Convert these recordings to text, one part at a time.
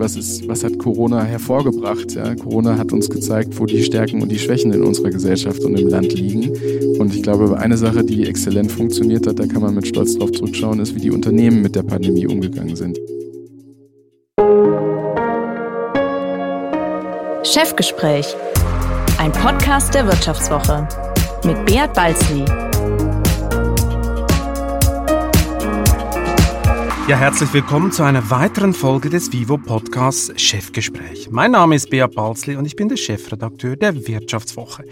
was hat Corona hervorgebracht. Ja? Corona hat uns gezeigt, wo die Stärken und die Schwächen in unserer Gesellschaft und im Land liegen. Und ich glaube, eine Sache, die exzellent funktioniert hat, da kann man mit Stolz drauf zurückschauen, ist, wie die Unternehmen mit der Pandemie umgegangen sind. Chefgespräch, ein Podcast der Wirtschaftswoche mit Beat Balzli. Ja, herzlich willkommen zu einer weiteren Folge des Vivo-Podcasts Chefgespräch. Mein Name ist Beat Balzli und ich bin der Chefredakteur der Wirtschaftswoche.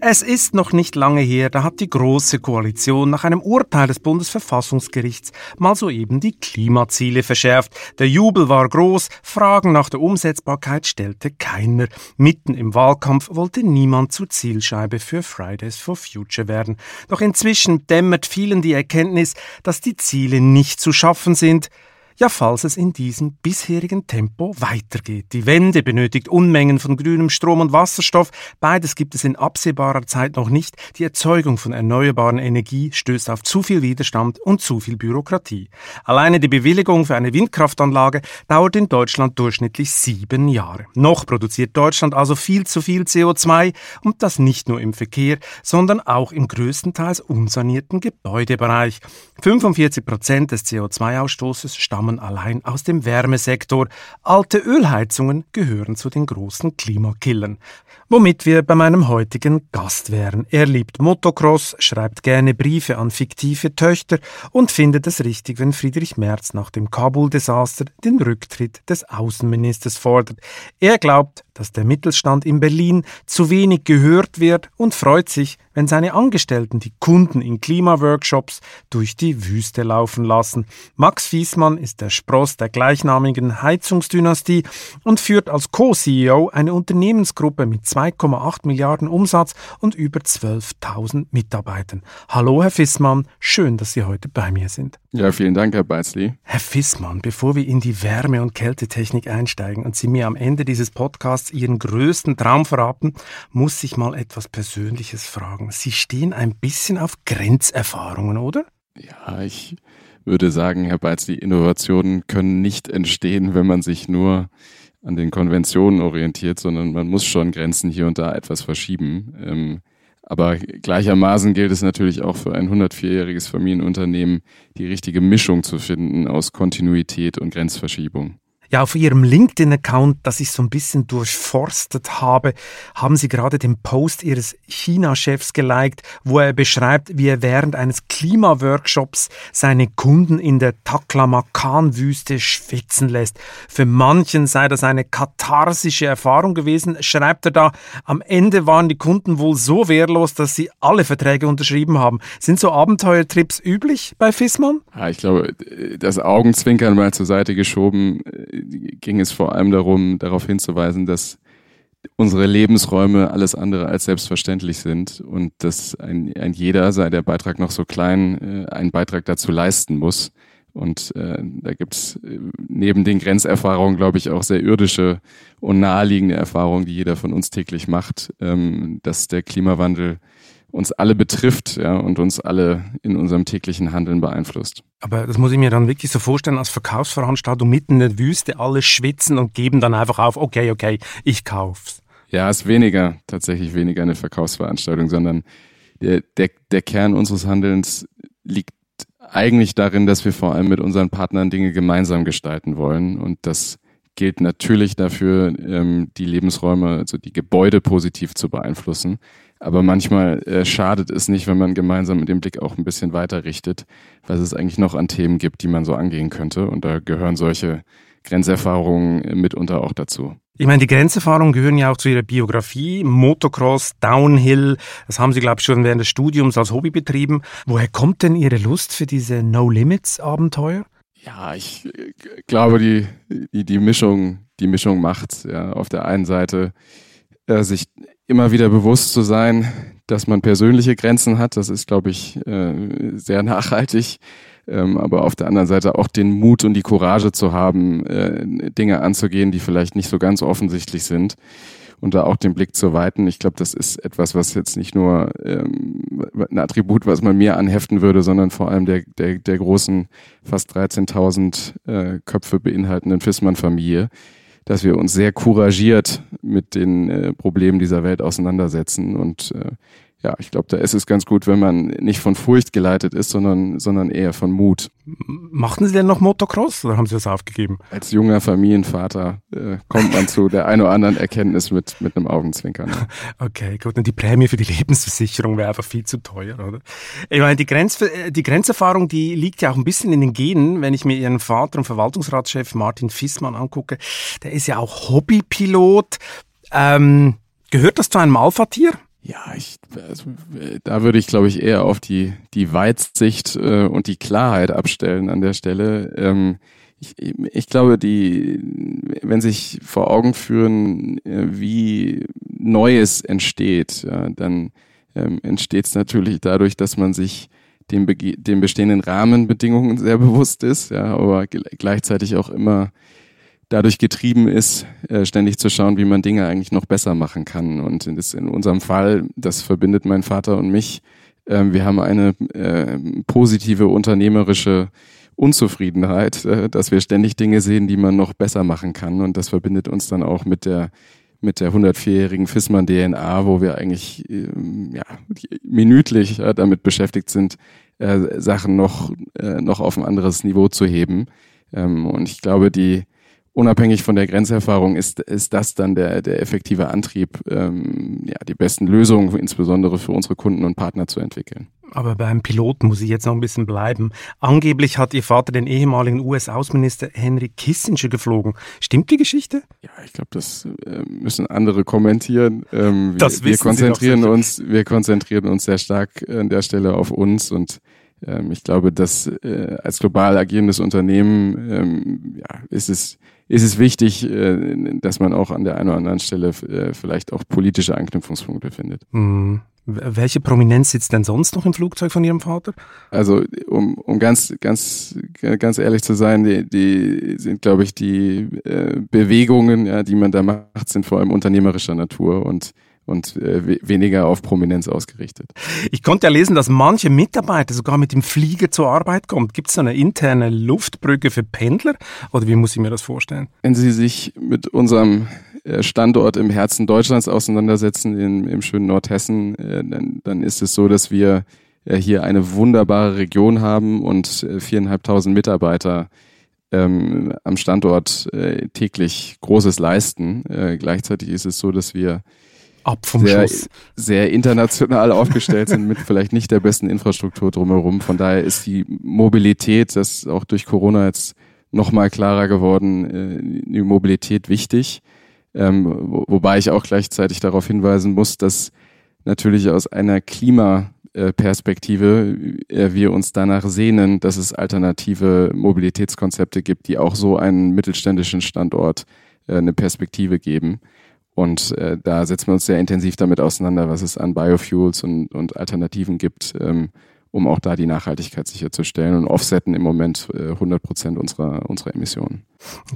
Es ist noch nicht lange her, da hat die Große Koalition nach einem Urteil des Bundesverfassungsgerichts mal soeben die Klimaziele verschärft. Der Jubel war groß, Fragen nach der Umsetzbarkeit stellte keiner. Mitten im Wahlkampf wollte niemand zur Zielscheibe für Fridays for Future werden. Doch inzwischen dämmert vielen die Erkenntnis, dass die Ziele nicht zu schaffen sind. Ja, falls es in diesem bisherigen Tempo weitergeht. Die Wende benötigt Unmengen von grünem Strom und Wasserstoff. Beides gibt es in absehbarer Zeit noch nicht. Die Erzeugung von erneuerbaren Energie stößt auf zu viel Widerstand und zu viel Bürokratie. Alleine die Bewilligung für eine Windkraftanlage dauert in Deutschland durchschnittlich 7 Jahre. Noch produziert Deutschland also viel zu viel CO2 und das nicht nur im Verkehr, sondern auch im größtenteils unsanierten Gebäudebereich. 45% des CO2-Ausstoßes stammen allein aus dem Wärmesektor. Alte Ölheizungen gehören zu den großen Klimakillern. Womit wir bei meinem heutigen Gast wären. Er liebt Motocross, schreibt gerne Briefe an fiktive Töchter und findet es richtig, wenn Friedrich Merz nach dem Kabul-Desaster den Rücktritt des Außenministers fordert. Er glaubt, dass der Mittelstand in Berlin zu wenig gehört wird und freut sich, wenn seine Angestellten die Kunden in Klimaworkshops durch die Wüste laufen lassen. Max Viessmann ist der Spross der gleichnamigen Heizungsdynastie und führt als Co-CEO eine Unternehmensgruppe mit 2,8 Milliarden Umsatz und über 12.000 Mitarbeitern. Hallo, Herr Viessmann, schön, dass Sie heute bei mir sind. Ja, vielen Dank, Herr Balzli. Herr Viessmann, bevor wir in die Wärme- und Kältetechnik einsteigen und Sie mir am Ende dieses Podcasts Ihren größten Traum verraten, muss ich mal etwas Persönliches fragen. Sie stehen ein bisschen auf Grenzerfahrungen, oder? Ja, ich würde sagen, Herr Balzli, Innovationen können nicht entstehen, wenn man sich nur an den Konventionen orientiert, sondern man muss schon Grenzen hier und da etwas verschieben. Aber gleichermaßen gilt es natürlich auch für ein 104-jähriges Familienunternehmen, die richtige Mischung zu finden aus Kontinuität und Grenzverschiebung. Ja, auf Ihrem LinkedIn-Account, das ich so ein bisschen durchforstet habe, haben Sie gerade den Post Ihres China-Chefs geliked, wo er beschreibt, wie er während eines Klimaworkshops seine Kunden in der Taklamakan-Wüste schwitzen lässt. Für manchen sei das eine katharsische Erfahrung gewesen, schreibt er da. Am Ende waren die Kunden wohl so wehrlos, dass sie alle Verträge unterschrieben haben. Sind so Abenteuertrips üblich bei Viessmann? Ja, ich glaube, das Augenzwinkern mal zur Seite geschoben, ging es vor allem darum, darauf hinzuweisen, dass unsere Lebensräume alles andere als selbstverständlich sind und dass ein jeder, sei der Beitrag noch so klein, einen Beitrag dazu leisten muss. Und da gibt es neben den Grenzerfahrungen, glaube ich, auch sehr irdische und naheliegende Erfahrungen, die jeder von uns täglich macht, dass der Klimawandel uns alle betrifft, ja, und uns alle in unserem täglichen Handeln beeinflusst. Aber das muss ich mir dann wirklich so vorstellen, als Verkaufsveranstaltung mitten in der Wüste, alle schwitzen und geben dann einfach auf, okay, ich kauf's. Ja, es ist tatsächlich weniger eine Verkaufsveranstaltung, sondern der Kern unseres Handelns liegt eigentlich darin, dass wir vor allem mit unseren Partnern Dinge gemeinsam gestalten wollen. Und das gilt natürlich dafür, die Lebensräume, also die Gebäude positiv zu beeinflussen. Aber manchmal schadet es nicht, wenn man gemeinsam mit dem Blick auch ein bisschen weiter richtet, was es eigentlich noch an Themen gibt, die man so angehen könnte. Und da gehören solche Grenzerfahrungen mitunter auch dazu. Ich meine, die Grenzerfahrungen gehören ja auch zu Ihrer Biografie. Motocross, Downhill, das haben Sie, glaube ich, schon während des Studiums als Hobby betrieben. Woher kommt denn Ihre Lust für diese No-Limits-Abenteuer? Ja, ich glaube, die Mischung macht's. Ja. Auf der einen Seite sich immer wieder bewusst zu sein, dass man persönliche Grenzen hat. Das ist, glaube ich, sehr nachhaltig. Aber auf der anderen Seite auch den Mut und die Courage zu haben, Dinge anzugehen, die vielleicht nicht so ganz offensichtlich sind. Und da auch den Blick zu weiten. Ich glaube, das ist etwas, was jetzt nicht nur ein Attribut, was man mir anheften würde, sondern vor allem der großen, fast 13.000 Köpfe beinhaltenden Viessmann-Familie, dass wir uns sehr couragiert mit den Problemen dieser Welt auseinandersetzen. Und ja, ich glaube, da ist es ganz gut, wenn man nicht von Furcht geleitet ist, sondern eher von Mut. Machen Sie denn noch Motocross oder haben Sie das aufgegeben? Als junger Familienvater kommt man zu der ein oder anderen Erkenntnis mit einem Augenzwinkern. Okay, gut. Und die Prämie für die Lebensversicherung wäre einfach viel zu teuer, oder? Ich meine, die Grenzerfahrung, die liegt ja auch ein bisschen in den Genen, wenn ich mir Ihren Vater und Verwaltungsratschef Martin Viessmann angucke. Der ist ja auch Hobbypilot. Gehört das zu einem Alpha-Tier? Ja, da würde ich, glaube ich, eher auf die Weitsicht und die Klarheit abstellen an der Stelle. Ich glaube, wenn sich vor Augen führen, wie Neues entsteht, ja, dann entsteht es natürlich dadurch, dass man sich den bestehenden Rahmenbedingungen sehr bewusst ist, ja, aber gleichzeitig auch immer dadurch getrieben ist, ständig zu schauen, wie man Dinge eigentlich noch besser machen kann. Und in unserem Fall, das verbindet mein Vater und mich, wir haben eine positive unternehmerische Unzufriedenheit, dass wir ständig Dinge sehen, die man noch besser machen kann. Und das verbindet uns dann auch mit der 104-jährigen Viessmann-DNA, wo wir eigentlich minütlich damit beschäftigt sind, Sachen noch auf ein anderes Niveau zu heben. Und ich glaube, unabhängig von der Grenzerfahrung ist das dann der effektive Antrieb, die besten Lösungen insbesondere für unsere Kunden und Partner zu entwickeln. Aber beim Piloten muss ich jetzt noch ein bisschen bleiben. Angeblich hat Ihr Vater den ehemaligen US-Außenminister Henry Kissinger geflogen. Stimmt die Geschichte? Ja, ich glaube, das müssen andere kommentieren. Wir konzentrieren uns sehr stark an der Stelle auf uns und ich glaube, dass als global agierendes Unternehmen ist es wichtig, dass man auch an der einen oder anderen Stelle vielleicht auch politische Anknüpfungspunkte findet. Mhm. Welche Prominenz sitzt denn sonst noch im Flugzeug von Ihrem Vater? Also um ganz ehrlich zu sein, die sind, glaube ich, die Bewegungen, ja, die man da macht, sind vor allem unternehmerischer Natur und weniger auf Prominenz ausgerichtet. Ich konnte ja lesen, dass manche Mitarbeiter sogar mit dem Flieger zur Arbeit kommen. Gibt es eine interne Luftbrücke für Pendler? Oder wie muss ich mir das vorstellen? Wenn Sie sich mit unserem Standort im Herzen Deutschlands auseinandersetzen, im schönen Nordhessen, dann ist es so, dass wir hier eine wunderbare Region haben und 4.500 Mitarbeiter am Standort täglich Großes leisten. Gleichzeitig ist es so, dass wir sehr international aufgestellt sind mit vielleicht nicht der besten Infrastruktur drumherum. Von daher ist die Mobilität, das ist auch durch Corona jetzt nochmal klarer geworden, die Mobilität wichtig. Wobei ich auch gleichzeitig darauf hinweisen muss, dass natürlich aus einer Klimaperspektive wir uns danach sehnen, dass es alternative Mobilitätskonzepte gibt, die auch so einen mittelständischen Standort eine Perspektive geben. Und da setzen wir uns sehr intensiv damit auseinander, was es an Biofuels und Alternativen gibt, um auch da die Nachhaltigkeit sicherzustellen und offsetten im Moment 100% unserer Emissionen.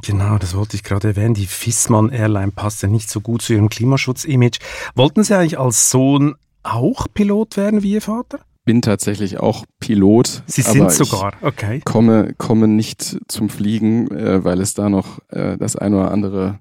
Genau, das wollte ich gerade erwähnen. Die Viessmann Airline passt ja nicht so gut zu Ihrem Klimaschutz-Image. Wollten Sie eigentlich als Sohn auch Pilot werden wie Ihr Vater? Bin tatsächlich auch Pilot. Sie sind sogar, okay. Ich komme nicht zum Fliegen, weil es da noch das ein oder andere...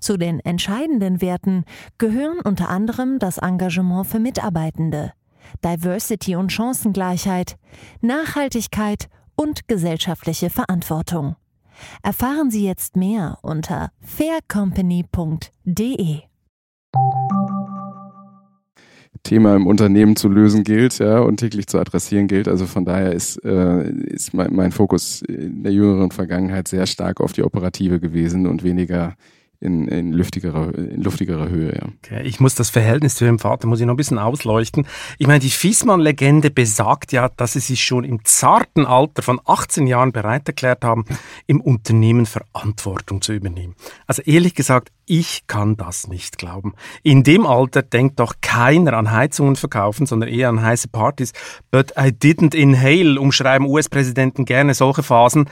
Zu den entscheidenden Werten gehören unter anderem das Engagement für Mitarbeitende, Diversity und Chancengleichheit, Nachhaltigkeit und gesellschaftliche Verantwortung. Erfahren Sie jetzt mehr unter faircompany.de. Thema im Unternehmen zu lösen gilt, ja, und täglich zu adressieren gilt. Also von daher ist mein Fokus in der jüngeren Vergangenheit sehr stark auf die Operative gewesen und weniger in luftigerer Höhe, ja. Okay, ich muss das Verhältnis zu ihrem Vater noch ein bisschen ausleuchten. Ich meine, die Viessmann-Legende besagt ja, dass sie sich schon im zarten Alter von 18 Jahren bereit erklärt haben, im Unternehmen Verantwortung zu übernehmen. Also ehrlich gesagt, ich kann das nicht glauben. In dem Alter denkt doch keiner an Heizungen verkaufen, sondern eher an heiße Partys. But I didn't inhale, umschreiben US-Präsidenten gerne solche Phasen.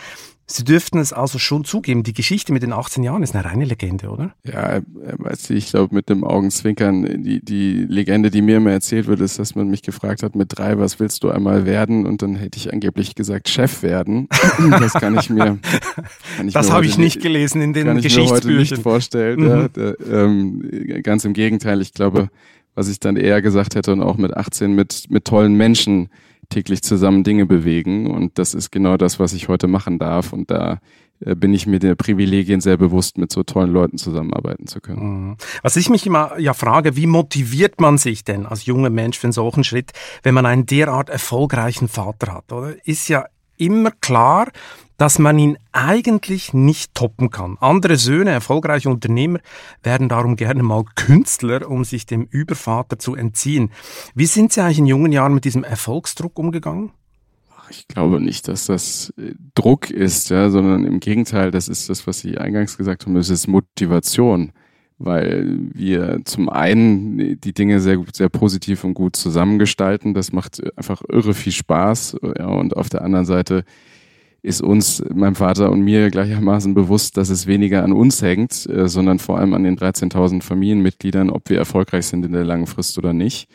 Sie dürften es also schon zugeben, die Geschichte mit den 18 Jahren ist eine reine Legende, oder? Ja, ich glaube, mit dem Augenzwinkern, die Legende, die mir immer erzählt wird, ist, dass man mich gefragt hat mit 3, was willst du einmal werden? Und dann hätte ich angeblich gesagt, Chef werden. Das kann ich mir... das habe ich nicht gelesen in den Geschichtsbüchern. Kann ich mir heute nicht vorstellen. Mhm. Ja, ganz im Gegenteil, ich glaube, was ich dann eher gesagt hätte und auch mit 18 mit tollen Menschen täglich zusammen Dinge bewegen, und das ist genau das, was ich heute machen darf, und da bin ich mir der Privilegien sehr bewusst, mit so tollen Leuten zusammenarbeiten zu können. Was ich mich immer ja frage, wie motiviert man sich denn als junger Mensch für einen solchen Schritt, wenn man einen derart erfolgreichen Vater hat, oder? Ist ja immer klar, dass man ihn eigentlich nicht toppen kann. Andere Söhne, erfolgreiche Unternehmer, werden darum gerne mal Künstler, um sich dem Übervater zu entziehen. Wie sind Sie eigentlich in jungen Jahren mit diesem Erfolgsdruck umgegangen? Ich glaube nicht, dass das Druck ist, ja, sondern im Gegenteil, das ist das, was Sie eingangs gesagt haben, das ist Motivation, weil wir zum einen die Dinge sehr gut, sehr positiv und gut zusammengestalten. Das macht einfach irre viel Spaß, ja, und auf der anderen Seite ist uns, meinem Vater und mir gleichermaßen bewusst, dass es weniger an uns hängt, sondern vor allem an den 13.000 Familienmitgliedern, ob wir erfolgreich sind in der langen Frist oder nicht.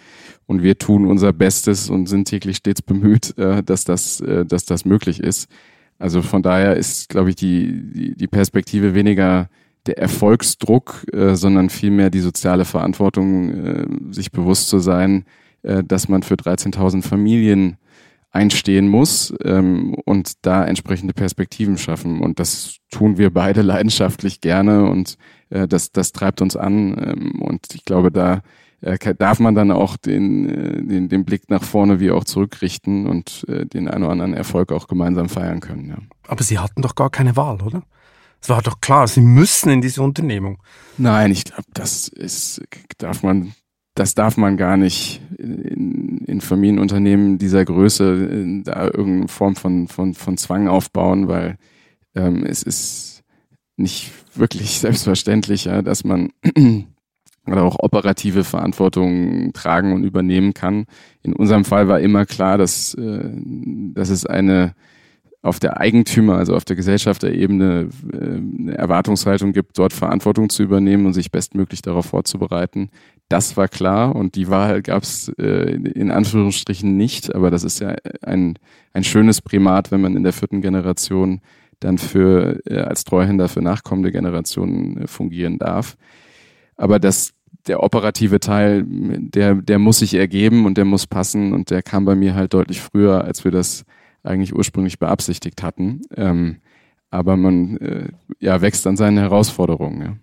Und wir tun unser Bestes und sind täglich stets bemüht, dass das möglich ist. Also von daher ist, glaube ich, die Perspektive weniger der Erfolgsdruck, sondern vielmehr die soziale Verantwortung, sich bewusst zu sein, dass man für 13.000 Familien einstehen muss und da entsprechende Perspektiven schaffen. Und das tun wir beide leidenschaftlich gerne, und das treibt uns an. Und ich glaube, da darf man dann auch den Blick nach vorne wie auch zurückrichten und den einen oder anderen Erfolg auch gemeinsam feiern können. Ja. Aber Sie hatten doch gar keine Wahl, oder? Es war doch klar, Sie müssen in diese Unternehmung. Nein, ich glaube, das darf man gar nicht in Familienunternehmen dieser Größe da irgendeine Form von Zwang aufbauen, weil es ist nicht wirklich selbstverständlich, ja, dass man oder auch operative Verantwortung tragen und übernehmen kann. In unserem Fall war immer klar, dass es eine auf der Eigentümer, also auf der Gesellschafterebene, eine Erwartungshaltung gibt, dort Verantwortung zu übernehmen und sich bestmöglich darauf vorzubereiten. Das war klar, und die Wahl gab es in Anführungsstrichen nicht, aber das ist ja ein schönes Primat, wenn man in der 4. Generation dann als Treuhänder für nachkommende Generationen fungieren darf. Aber der operative Teil, der muss sich ergeben und der muss passen, und der kam bei mir halt deutlich früher, als wir das eigentlich ursprünglich beabsichtigt hatten. Aber man wächst an seinen Herausforderungen. Ja.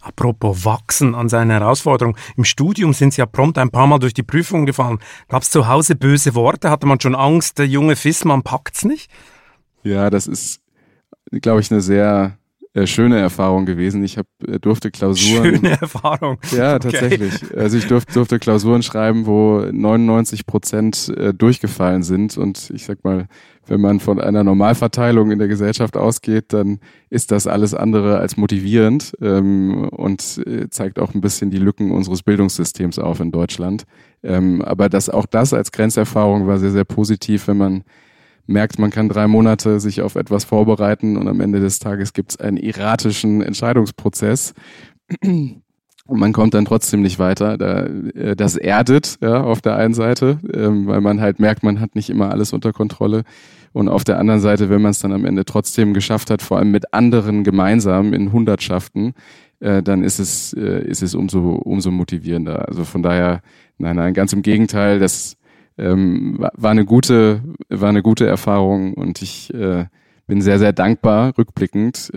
Apropos wachsen an seinen Herausforderungen. Im Studium sind Sie ja prompt ein paar Mal durch die Prüfungen gefallen. Gab es zu Hause böse Worte? Hatte man schon Angst, der junge Viessmann packt's nicht? Ja, das ist, glaube ich, eine sehr schöne Erfahrung gewesen. Ich durfte Klausuren... Schöne Erfahrung. Ja, tatsächlich. Okay. Also ich durfte Klausuren schreiben, wo 99% durchgefallen sind. Und ich sag mal, wenn man von einer Normalverteilung in der Gesellschaft ausgeht, dann ist das alles andere als motivierend und zeigt auch ein bisschen die Lücken unseres Bildungssystems auf in Deutschland. Aber auch das als Grenzerfahrung war sehr, sehr positiv, wenn man merkt, man kann 3 Monate sich auf etwas vorbereiten und am Ende des Tages gibt es einen erratischen Entscheidungsprozess und man kommt dann trotzdem nicht weiter. Das erdet, ja, auf der einen Seite, weil man halt merkt, man hat nicht immer alles unter Kontrolle, und auf der anderen Seite, wenn man es dann am Ende trotzdem geschafft hat, vor allem mit anderen gemeinsam in Hundertschaften, dann ist es umso motivierender. Also von daher, nein, ganz im Gegenteil, das war eine gute Erfahrung, und ich bin sehr, sehr dankbar rückblickend,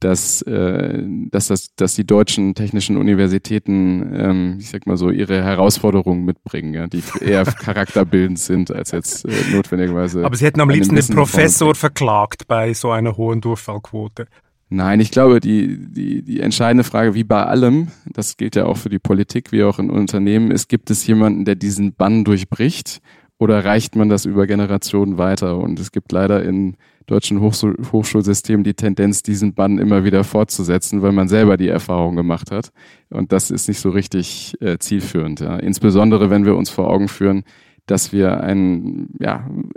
dass die deutschen technischen Universitäten, ich sag mal so, ihre Herausforderungen mitbringen, ja, die eher charakterbildend sind als jetzt notwendigerweise. Aber Sie hätten am liebsten den Professor verklagt bei so einer hohen Durchfallquote. Nein, ich glaube, die entscheidende Frage, wie bei allem, das gilt ja auch für die Politik, wie auch in Unternehmen, ist, gibt es jemanden, der diesen Bann durchbricht oder reicht man das über Generationen weiter? Und es gibt leider in deutschen Hochschulsystemen die Tendenz, diesen Bann immer wieder fortzusetzen, weil man selber die Erfahrung gemacht hat. Und das ist nicht so richtig zielführend. Ja. Insbesondere, wenn wir uns vor Augen führen, dass wir einen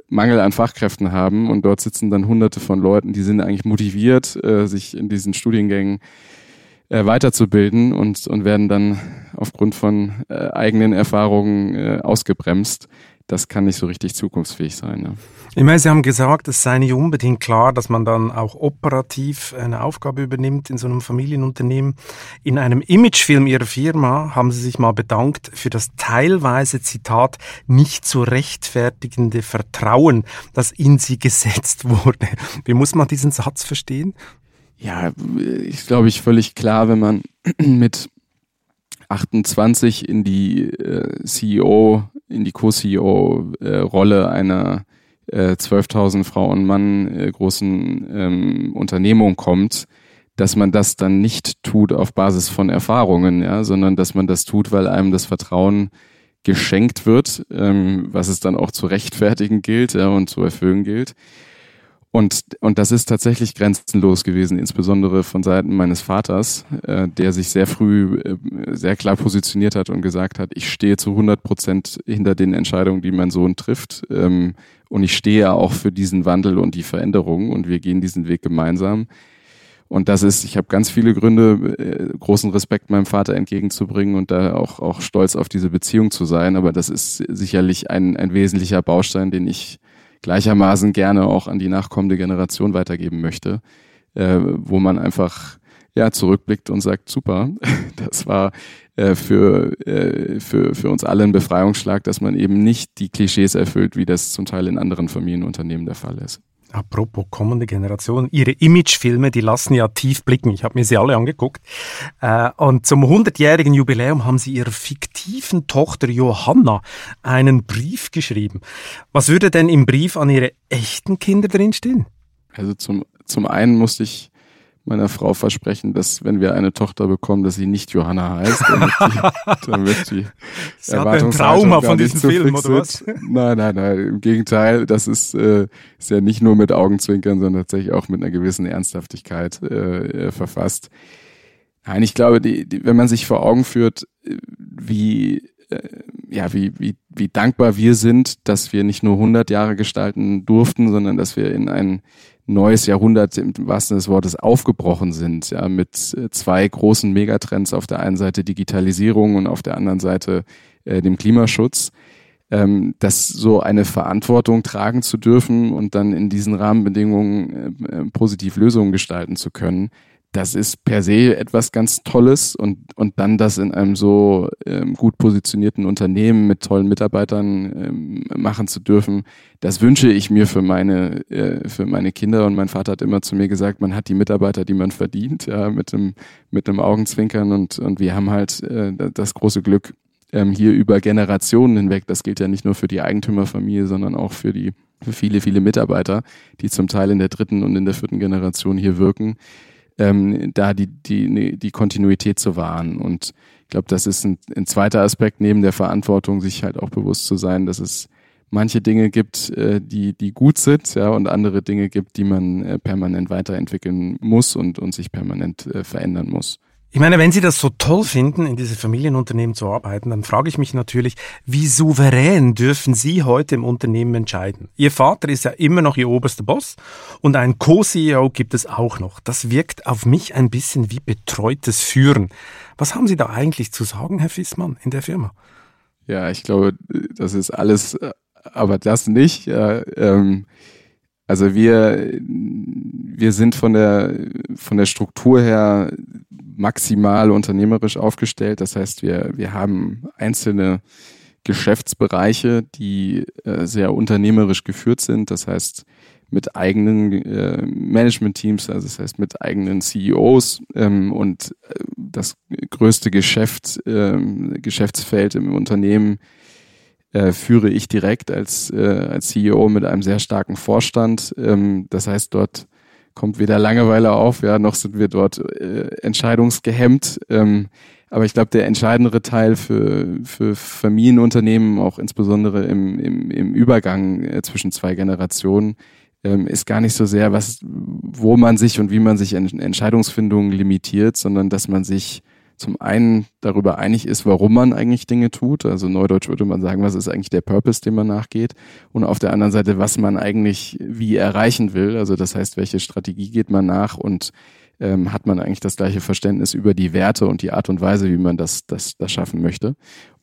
Mangel an Fachkräften haben und dort sitzen dann Hunderte von Leuten, die sind eigentlich motiviert, sich in diesen Studiengängen weiterzubilden und werden dann aufgrund von eigenen Erfahrungen ausgebremst. Das kann nicht so richtig zukunftsfähig sein. Ja. Ich meine, Sie haben gesagt, es sei nicht unbedingt klar, dass man dann auch operativ eine Aufgabe übernimmt in so einem Familienunternehmen. In einem Imagefilm Ihrer Firma haben Sie sich mal bedankt für das teilweise, Zitat, nicht zu rechtfertigende Vertrauen, das in Sie gesetzt wurde. Wie muss man diesen Satz verstehen? Ja, ist, glaube ich, völlig klar, wenn man mit 28 in die Co-CEO-Rolle einer 12.000 Frau und Mann großen Unternehmung kommt, dass man das dann nicht tut auf Basis von Erfahrungen, ja, sondern dass man das tut, weil einem das Vertrauen geschenkt wird, was es dann auch zu rechtfertigen gilt, ja, und zu erfüllen gilt. Und das ist tatsächlich grenzenlos gewesen, insbesondere von Seiten meines Vaters, der sich sehr früh sehr klar positioniert hat und gesagt hat, ich stehe zu 100% hinter den Entscheidungen, die mein Sohn trifft, und ich stehe ja auch für diesen Wandel und die Veränderung und wir gehen diesen Weg gemeinsam. Und das ist, ich habe ganz viele Gründe, großen Respekt meinem Vater entgegenzubringen und da auch stolz auf diese Beziehung zu sein, aber das ist sicherlich ein wesentlicher Baustein, den ich gleichermaßen gerne auch an die nachkommende Generation weitergeben möchte, wo man einfach zurückblickt und sagt, super, das war für uns alle ein Befreiungsschlag, dass man eben nicht die Klischees erfüllt, wie das zum Teil in anderen Familienunternehmen der Fall ist. Apropos kommende Generation, Ihre Imagefilme, die lassen ja tief blicken. Ich habe mir sie alle angeguckt. Und zum 100-jährigen Jubiläum haben Sie Ihrer fiktiven Tochter Johanna einen Brief geschrieben. Was würde denn im Brief an Ihre echten Kinder drinstehen? Also zum einen musste ich meiner Frau versprechen, dass wenn wir eine Tochter bekommen, dass sie nicht Johanna heißt, damit die sie Erwartungshaltung hat ein Trauma von diesem Film, oder was? Nein, im Gegenteil, das ist ja nicht nur mit Augenzwinkern, sondern tatsächlich auch mit einer gewissen Ernsthaftigkeit verfasst. Nein, ich glaube, wenn man sich vor Augen führt, wie dankbar wir sind, dass wir nicht nur 100 Jahre gestalten durften, sondern dass wir in ein neues Jahrhundert im wahrsten Sinne des Wortes aufgebrochen sind, ja, mit zwei großen Megatrends, auf der einen Seite Digitalisierung und auf der anderen Seite dem Klimaschutz, dass so eine Verantwortung tragen zu dürfen und dann in diesen Rahmenbedingungen positiv Lösungen gestalten zu können. Das ist per se etwas ganz Tolles und dann das in einem so gut positionierten Unternehmen mit tollen Mitarbeitern machen zu dürfen, das wünsche ich mir für meine Kinder. Und mein Vater hat immer zu mir gesagt, man hat die Mitarbeiter, die man verdient, ja, mit einem Augenzwinkern und wir haben halt das große Glück hier über Generationen hinweg, das gilt ja nicht nur für die Eigentümerfamilie, sondern auch für viele, viele Mitarbeiter, die zum Teil in der dritten und in der vierten Generation hier wirken, da die Kontinuität zu wahren. Und ich glaube, das ist ein zweiter Aspekt neben der Verantwortung, sich halt auch bewusst zu sein, dass es manche Dinge gibt, die gut sind, ja, und andere Dinge gibt, die man permanent weiterentwickeln muss und sich permanent verändern muss. Ich meine, wenn Sie das so toll finden, in diese Familienunternehmen zu arbeiten, dann frage ich mich natürlich, wie souverän dürfen Sie heute im Unternehmen entscheiden? Ihr Vater ist ja immer noch Ihr oberster Boss und einen Co-CEO gibt es auch noch. Das wirkt auf mich ein bisschen wie betreutes Führen. Was haben Sie da eigentlich zu sagen, Herr Viessmann, in der Firma? Ja, ich glaube, das ist alles, aber das nicht. Ja, also wir sind von der Struktur her maximal unternehmerisch aufgestellt. Das heißt, wir haben einzelne Geschäftsbereiche, die sehr unternehmerisch geführt sind. Das heißt, mit eigenen Managementteams, also das heißt mit eigenen CEOs und das größte Geschäftsfeld im Unternehmen führe ich direkt als CEO mit einem sehr starken Vorstand. Das heißt, dort kommt weder Langeweile auf, ja, noch sind wir dort entscheidungsgehemmt. Aber ich glaube, der entscheidendere Teil für Familienunternehmen, auch insbesondere im Übergang zwischen zwei Generationen, ist gar nicht so sehr, wo man sich und wie man sich in Entscheidungsfindungen limitiert, sondern dass man sich zum einen darüber einig ist, warum man eigentlich Dinge tut. Also neudeutsch würde man sagen, was ist eigentlich der Purpose, dem man nachgeht? Und auf der anderen Seite, was man eigentlich wie erreichen will. Also das heißt, welche Strategie geht man nach und hat man eigentlich das gleiche Verständnis über die Werte und die Art und Weise, wie man das schaffen möchte.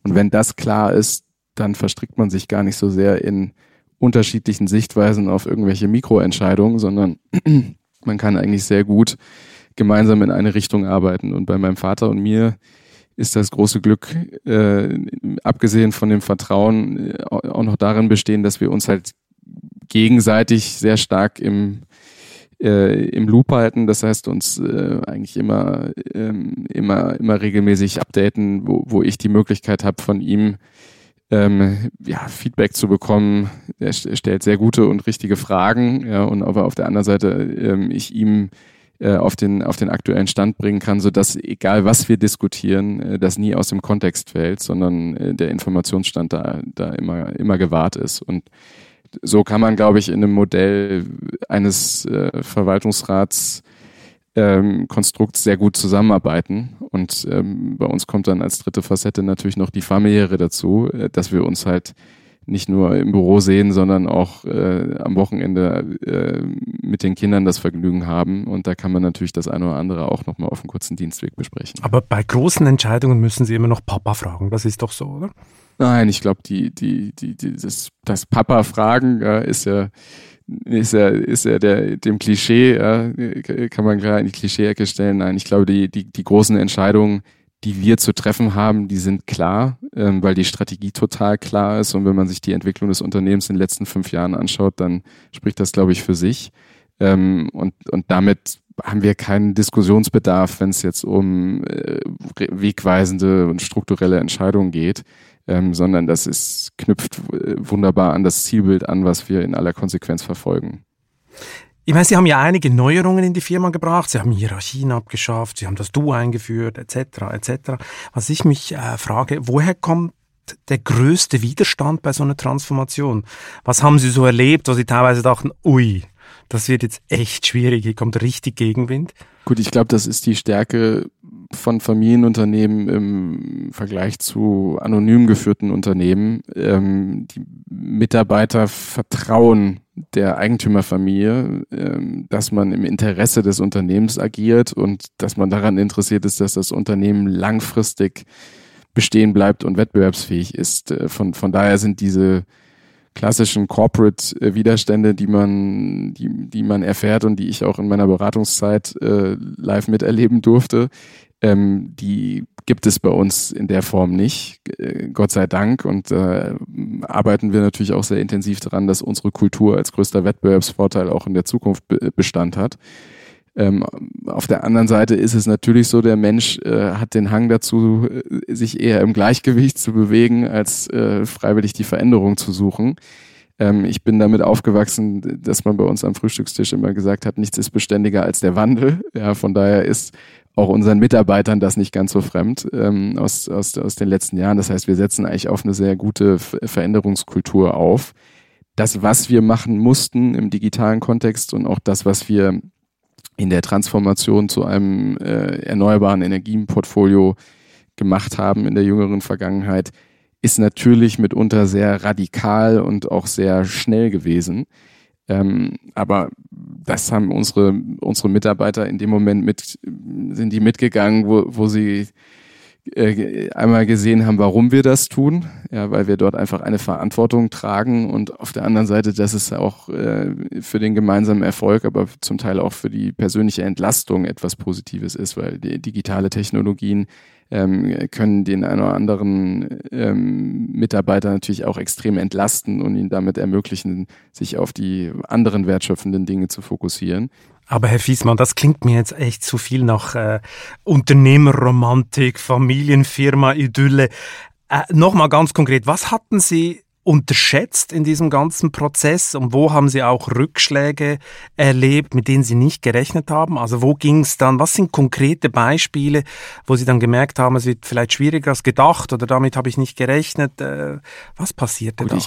Und wenn das klar ist, dann verstrickt man sich gar nicht so sehr in unterschiedlichen Sichtweisen auf irgendwelche Mikroentscheidungen, sondern man kann eigentlich sehr gut gemeinsam in eine Richtung arbeiten. Und bei meinem Vater und mir ist das große Glück, abgesehen von dem Vertrauen, auch noch darin bestehen, dass wir uns halt gegenseitig sehr stark im Loop halten. Das heißt, uns eigentlich immer regelmäßig updaten, wo ich die Möglichkeit habe, von ihm Feedback zu bekommen. Er stellt sehr gute und richtige Fragen, ja, und aber auf der anderen Seite ich ihm auf den aktuellen Stand bringen kann, sodass, egal was wir diskutieren, das nie aus dem Kontext fällt, sondern der Informationsstand da immer gewahrt ist. Und so kann man, glaube ich, in einem Modell eines Verwaltungsratskonstrukts sehr gut zusammenarbeiten. Und bei uns kommt dann als dritte Facette natürlich noch die familiäre dazu, dass wir uns halt nicht nur im Büro sehen, sondern auch am Wochenende mit den Kindern das Vergnügen haben. Und da kann man natürlich das eine oder andere auch nochmal auf einem kurzen Dienstweg besprechen. Aber bei großen Entscheidungen müssen Sie immer noch Papa fragen. Das ist doch so, oder? Nein, ich glaube, das Papa fragen ist ja dem Klischee, kann man klar in die Klischee-Ecke stellen. Nein, ich glaube, die großen Entscheidungen, die wir zu treffen haben, die sind klar, weil die Strategie total klar ist. Und wenn man sich die Entwicklung des Unternehmens in den letzten 5 Jahren anschaut, dann spricht das, glaube ich, für sich. Und damit haben wir keinen Diskussionsbedarf, wenn es jetzt um wegweisende und strukturelle Entscheidungen geht, sondern das knüpft wunderbar an das Zielbild an, was wir in aller Konsequenz verfolgen. Ich meine, Sie haben ja einige Neuerungen in die Firma gebracht. Sie haben Hierarchien abgeschafft, Sie haben das Du eingeführt, etc. etc. Was ich mich frage, woher kommt der größte Widerstand bei so einer Transformation? Was haben Sie so erlebt, wo Sie teilweise dachten, ui, das wird jetzt echt schwierig, hier kommt richtig Gegenwind? Gut, ich glaube, das ist die Stärke von Familienunternehmen im Vergleich zu anonym geführten Unternehmen. Die Mitarbeiter vertrauen der Eigentümerfamilie, dass man im Interesse des Unternehmens agiert und dass man daran interessiert ist, dass das Unternehmen langfristig bestehen bleibt und wettbewerbsfähig ist. Von daher sind diese klassischen Corporate-Widerstände, die man erfährt und die ich auch in meiner Beratungszeit live miterleben durfte, die gibt es bei uns in der Form nicht, Gott sei Dank. Und arbeiten wir natürlich auch sehr intensiv daran, dass unsere Kultur als größter Wettbewerbsvorteil auch in der Zukunft Bestand hat. Auf der anderen Seite ist es natürlich so, der Mensch hat den Hang dazu, sich eher im Gleichgewicht zu bewegen, als freiwillig die Veränderung zu suchen. Ich bin damit aufgewachsen, dass man bei uns am Frühstückstisch immer gesagt hat, nichts ist beständiger als der Wandel. Ja, von daher ist auch unseren Mitarbeitern das nicht ganz so fremd aus den letzten Jahren. Das heißt, wir setzen eigentlich auf eine sehr gute Veränderungskultur auf. Das, was wir machen mussten im digitalen Kontext und auch das, was wir in der Transformation zu einem erneuerbaren Energienportfolio gemacht haben in der jüngeren Vergangenheit, ist natürlich mitunter sehr radikal und auch sehr schnell gewesen. Aber das haben unsere Mitarbeiter in dem Moment mitgegangen, wo sie einmal gesehen haben, warum wir das tun, ja, weil wir dort einfach eine Verantwortung tragen und auf der anderen Seite, dass es auch für den gemeinsamen Erfolg, aber zum Teil auch für die persönliche Entlastung etwas Positives ist, weil die digitale Technologien können den einen oder anderen Mitarbeiter natürlich auch extrem entlasten und ihnen damit ermöglichen, sich auf die anderen wertschöpfenden Dinge zu fokussieren. Aber Herr Viessmann, das klingt mir jetzt echt zu viel nach Unternehmerromantik, Familienfirma, Idylle. Nochmal ganz konkret, was hatten Sie unterschätzt in diesem ganzen Prozess? Und wo haben Sie auch Rückschläge erlebt, mit denen Sie nicht gerechnet haben? Also wo ging es dann, was sind konkrete Beispiele, wo Sie dann gemerkt haben, es wird vielleicht schwieriger als gedacht oder damit habe ich nicht gerechnet? Was passierte da?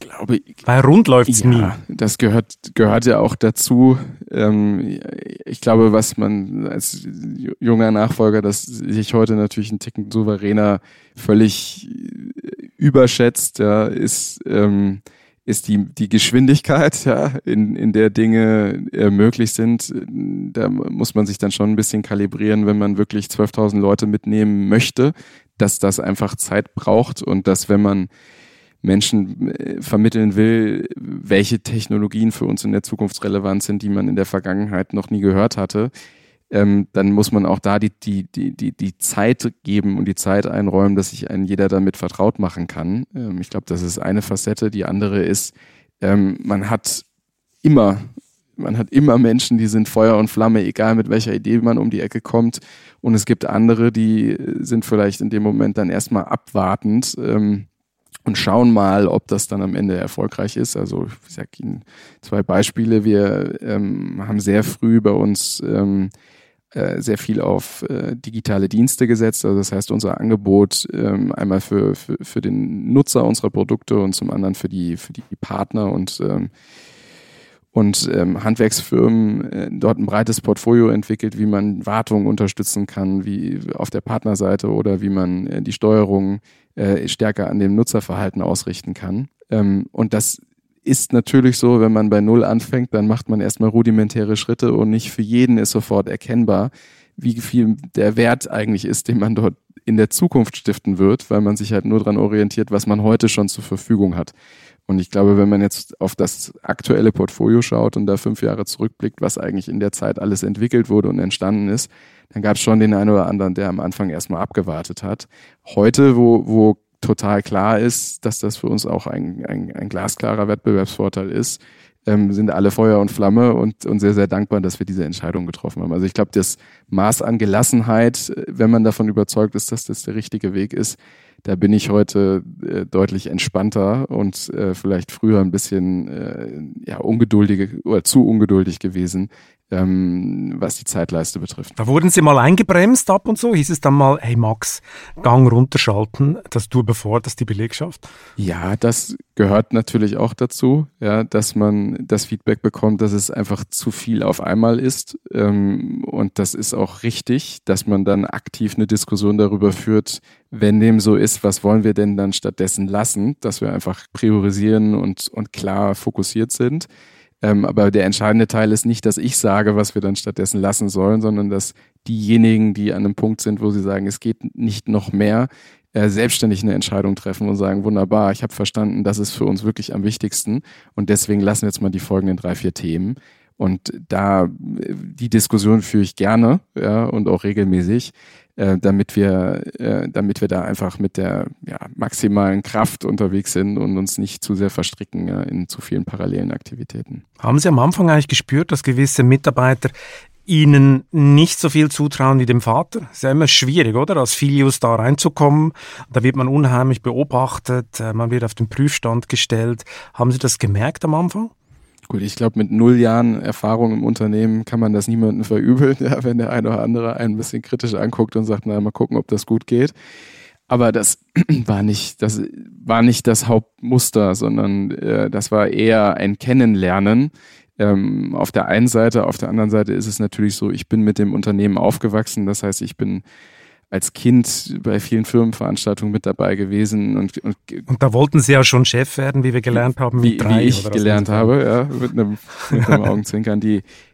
Glaube, weil rund läuft's nie. Das gehört ja auch dazu. Ich glaube, was man als junger Nachfolger, das sich heute natürlich einen Ticken souveräner völlig überschätzt, ja, ist die Geschwindigkeit, ja, in der Dinge möglich sind. Da muss man sich dann schon ein bisschen kalibrieren, wenn man wirklich 12.000 Leute mitnehmen möchte, dass das einfach Zeit braucht und dass, wenn man Menschen vermitteln will, welche Technologien für uns in der Zukunft relevant sind, die man in der Vergangenheit noch nie gehört hatte, dann muss man auch da die Zeit geben und die Zeit einräumen, dass sich ein jeder damit vertraut machen kann. Ich glaube, das ist eine Facette. Die andere ist, man hat immer Menschen, die sind Feuer und Flamme, egal mit welcher Idee man um die Ecke kommt. Und es gibt andere, die sind vielleicht in dem Moment dann erstmal abwartend, und schauen mal, ob das dann am Ende erfolgreich ist. Also ich sage Ihnen zwei Beispiele. Wir haben sehr früh bei uns sehr viel auf digitale Dienste gesetzt. Also das heißt, unser Angebot einmal für den Nutzer unserer Produkte und zum anderen für die Partner und Handwerksfirmen dort ein breites Portfolio entwickelt, wie man Wartung unterstützen kann, wie auf der Partnerseite oder wie man die Steuerung stärker an dem Nutzerverhalten ausrichten kann. Und das ist natürlich so, wenn man bei Null anfängt, dann macht man erstmal rudimentäre Schritte und nicht für jeden ist sofort erkennbar, wie viel der Wert eigentlich ist, den man dort in der Zukunft stiften wird, weil man sich halt nur daran orientiert, was man heute schon zur Verfügung hat. Und ich glaube, wenn man jetzt auf das aktuelle Portfolio schaut und da 5 Jahre zurückblickt, was eigentlich in der Zeit alles entwickelt wurde und entstanden ist, dann gab es schon den einen oder anderen, der am Anfang erstmal abgewartet hat. Heute, wo total klar ist, dass das für uns auch ein glasklarer Wettbewerbsvorteil ist, sind alle Feuer und Flamme und sehr, sehr dankbar, dass wir diese Entscheidung getroffen haben. Also ich glaube, das Maß an Gelassenheit, wenn man davon überzeugt ist, dass das der richtige Weg ist, da bin ich heute deutlich entspannter und vielleicht früher ein bisschen ungeduldig oder zu ungeduldig gewesen, was die Zeitleiste betrifft. Da wurden Sie mal eingebremst ab und so? Hieß es dann mal, hey Max, Gang runterschalten, dass du beforderst die Belegschaft? Ja, das gehört natürlich auch dazu, ja, dass man das Feedback bekommt, dass es einfach zu viel auf einmal ist. Und das ist auch richtig, dass man dann aktiv eine Diskussion darüber führt, wenn dem so ist, was wollen wir denn dann stattdessen lassen, dass wir einfach priorisieren und klar fokussiert sind. Aber der entscheidende Teil ist nicht, dass ich sage, was wir dann stattdessen lassen sollen, sondern dass diejenigen, die an einem Punkt sind, wo sie sagen, es geht nicht noch mehr, selbstständig eine Entscheidung treffen und sagen, wunderbar, ich habe verstanden, das ist für uns wirklich am wichtigsten und deswegen lassen wir jetzt mal die folgenden 3-4 Themen. Und da, die Diskussion führe ich gerne, ja, und auch regelmäßig, damit wir da einfach mit der maximalen Kraft unterwegs sind und uns nicht zu sehr verstricken, ja, in zu vielen parallelen Aktivitäten. Haben Sie am Anfang eigentlich gespürt, dass gewisse Mitarbeiter Ihnen nicht so viel zutrauen wie dem Vater? Ist ja immer schwierig, oder? Als Filius da reinzukommen, da wird man unheimlich beobachtet, man wird auf den Prüfstand gestellt. Haben Sie das gemerkt am Anfang? Gut, ich glaube, mit 0 Jahren Erfahrung im Unternehmen kann man das niemandem verübeln, ja, wenn der eine oder andere einen ein bisschen kritisch anguckt und sagt, na, mal gucken, ob das gut geht. Aber das war nicht das Hauptmuster, sondern das war eher ein Kennenlernen. Auf der einen Seite, auf der anderen Seite ist es natürlich so, ich bin mit dem Unternehmen aufgewachsen, das heißt, ich bin als Kind bei vielen Firmenveranstaltungen mit dabei gewesen. Und da wollten Sie ja schon Chef werden, wie wir gelernt haben, mit 3. Wie ich oder gelernt habe, ja, mit einem Augenzwinkern.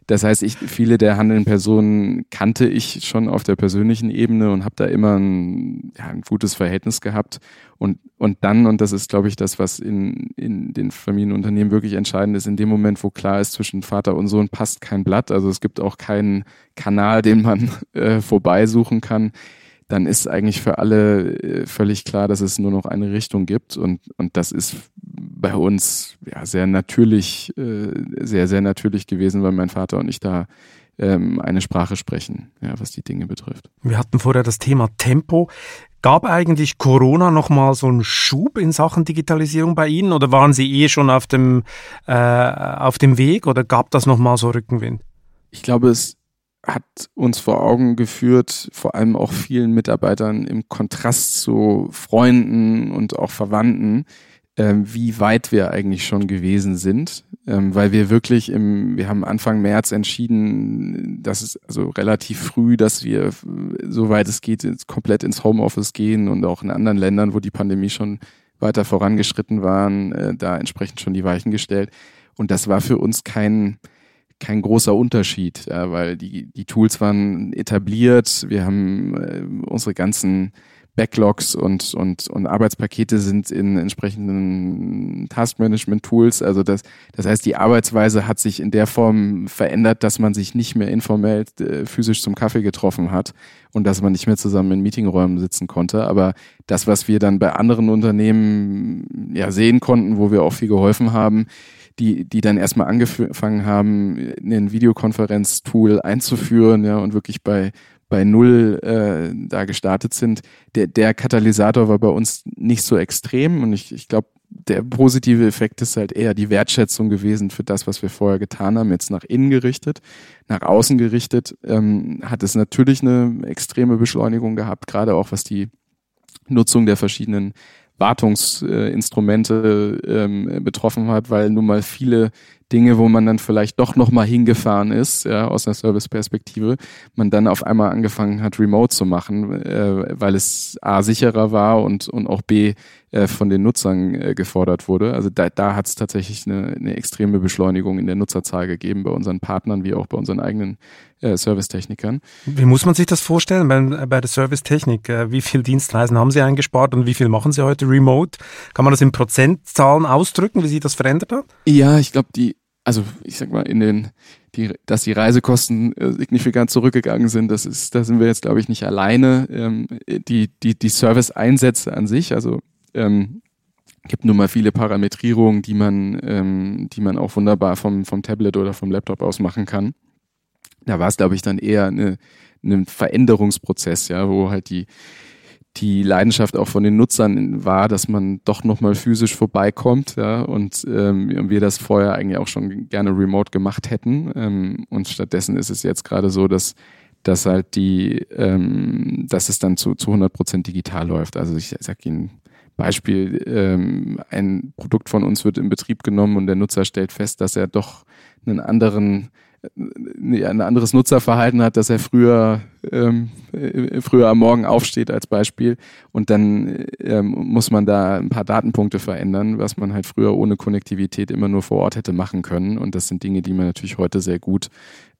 Das heißt, viele der handelnden Personen kannte ich schon auf der persönlichen Ebene und habe da immer ein gutes Verhältnis gehabt. Und das ist, glaube ich, das, was in den Familienunternehmen wirklich entscheidend ist, in dem Moment, wo klar ist, zwischen Vater und Sohn passt kein Blatt, also es gibt auch keinen Kanal, den man vorbeisuchen kann, dann ist eigentlich für alle völlig klar, dass es nur noch eine Richtung gibt und das ist bei uns sehr, sehr natürlich gewesen, weil mein Vater und ich da eine Sprache sprechen, ja, was die Dinge betrifft. Wir hatten vorher das Thema Tempo. Gab eigentlich Corona nochmal so einen Schub in Sachen Digitalisierung bei Ihnen oder waren Sie schon auf dem Weg oder gab das nochmal so Rückenwind? Ich glaube, es hat uns vor Augen geführt, vor allem auch vielen Mitarbeitern im Kontrast zu Freunden und auch Verwandten, wie weit wir eigentlich schon gewesen sind, weil wir wirklich wir haben Anfang März entschieden, dass es also relativ früh, dass wir, soweit es geht, komplett ins Homeoffice gehen und auch in anderen Ländern, wo die Pandemie schon weiter vorangeschritten waren, da entsprechend schon die Weichen gestellt. Und das war für uns kein großer Unterschied, weil die Tools waren etabliert, wir haben unsere ganzen Backlogs und Arbeitspakete sind in entsprechenden Taskmanagement-Tools. Also das heißt, die Arbeitsweise hat sich in der Form verändert, dass man sich nicht mehr informell physisch zum Kaffee getroffen hat und dass man nicht mehr zusammen in Meetingräumen sitzen konnte. Aber das, was wir dann bei anderen Unternehmen ja sehen konnten, wo wir auch viel geholfen haben, die dann erstmal angefangen haben, ein Videokonferenz-Tool einzuführen, ja, und wirklich bei Null da gestartet sind, der Katalysator war bei uns nicht so extrem und ich glaube, der positive Effekt ist halt eher die Wertschätzung gewesen für das, was wir vorher getan haben, jetzt nach innen gerichtet, nach außen gerichtet, hat es natürlich eine extreme Beschleunigung gehabt, gerade auch was die Nutzung der verschiedenen Wartungsinstrumente betroffen hat, weil nun mal viele Dinge, wo man dann vielleicht doch nochmal hingefahren ist, ja, aus einer Service-Perspektive, man dann auf einmal angefangen hat, remote zu machen, weil es A, sicherer war und auch B, von den Nutzern gefordert wurde. Also da hat es tatsächlich eine extreme Beschleunigung in der Nutzerzahl gegeben, bei unseren Partnern wie auch bei unseren eigenen Servicetechnikern. Wie muss man sich das vorstellen bei der Servicetechnik? Wie viel Dienstreisen haben Sie eingespart und wie viel machen Sie heute remote? Kann man das in Prozentzahlen ausdrücken, wie sich das verändert hat? Ja, ich glaube, dass die Reisekosten signifikant zurückgegangen sind, da sind wir jetzt, glaube ich, nicht alleine. Die Service-Einsätze an sich, also gibt nun mal viele Parametrierungen, die man auch wunderbar vom Tablet oder vom Laptop aus machen kann. Da war es, glaube ich, dann eher ein Veränderungsprozess, ja, wo halt die Leidenschaft auch von den Nutzern war, dass man doch nochmal physisch vorbeikommt, ja, und wir das vorher eigentlich auch schon gerne remote gemacht hätten. Und stattdessen ist es jetzt gerade so, dass halt dass es dann zu 100% digital läuft. Also ich sage Ihnen Beispiel, ein Produkt von uns wird in Betrieb genommen und der Nutzer stellt fest, dass er doch ein anderes Nutzerverhalten hat, dass er früher am Morgen aufsteht als Beispiel, und dann muss man da ein paar Datenpunkte verändern, was man halt früher ohne Konnektivität immer nur vor Ort hätte machen können, und das sind Dinge, die man natürlich heute sehr gut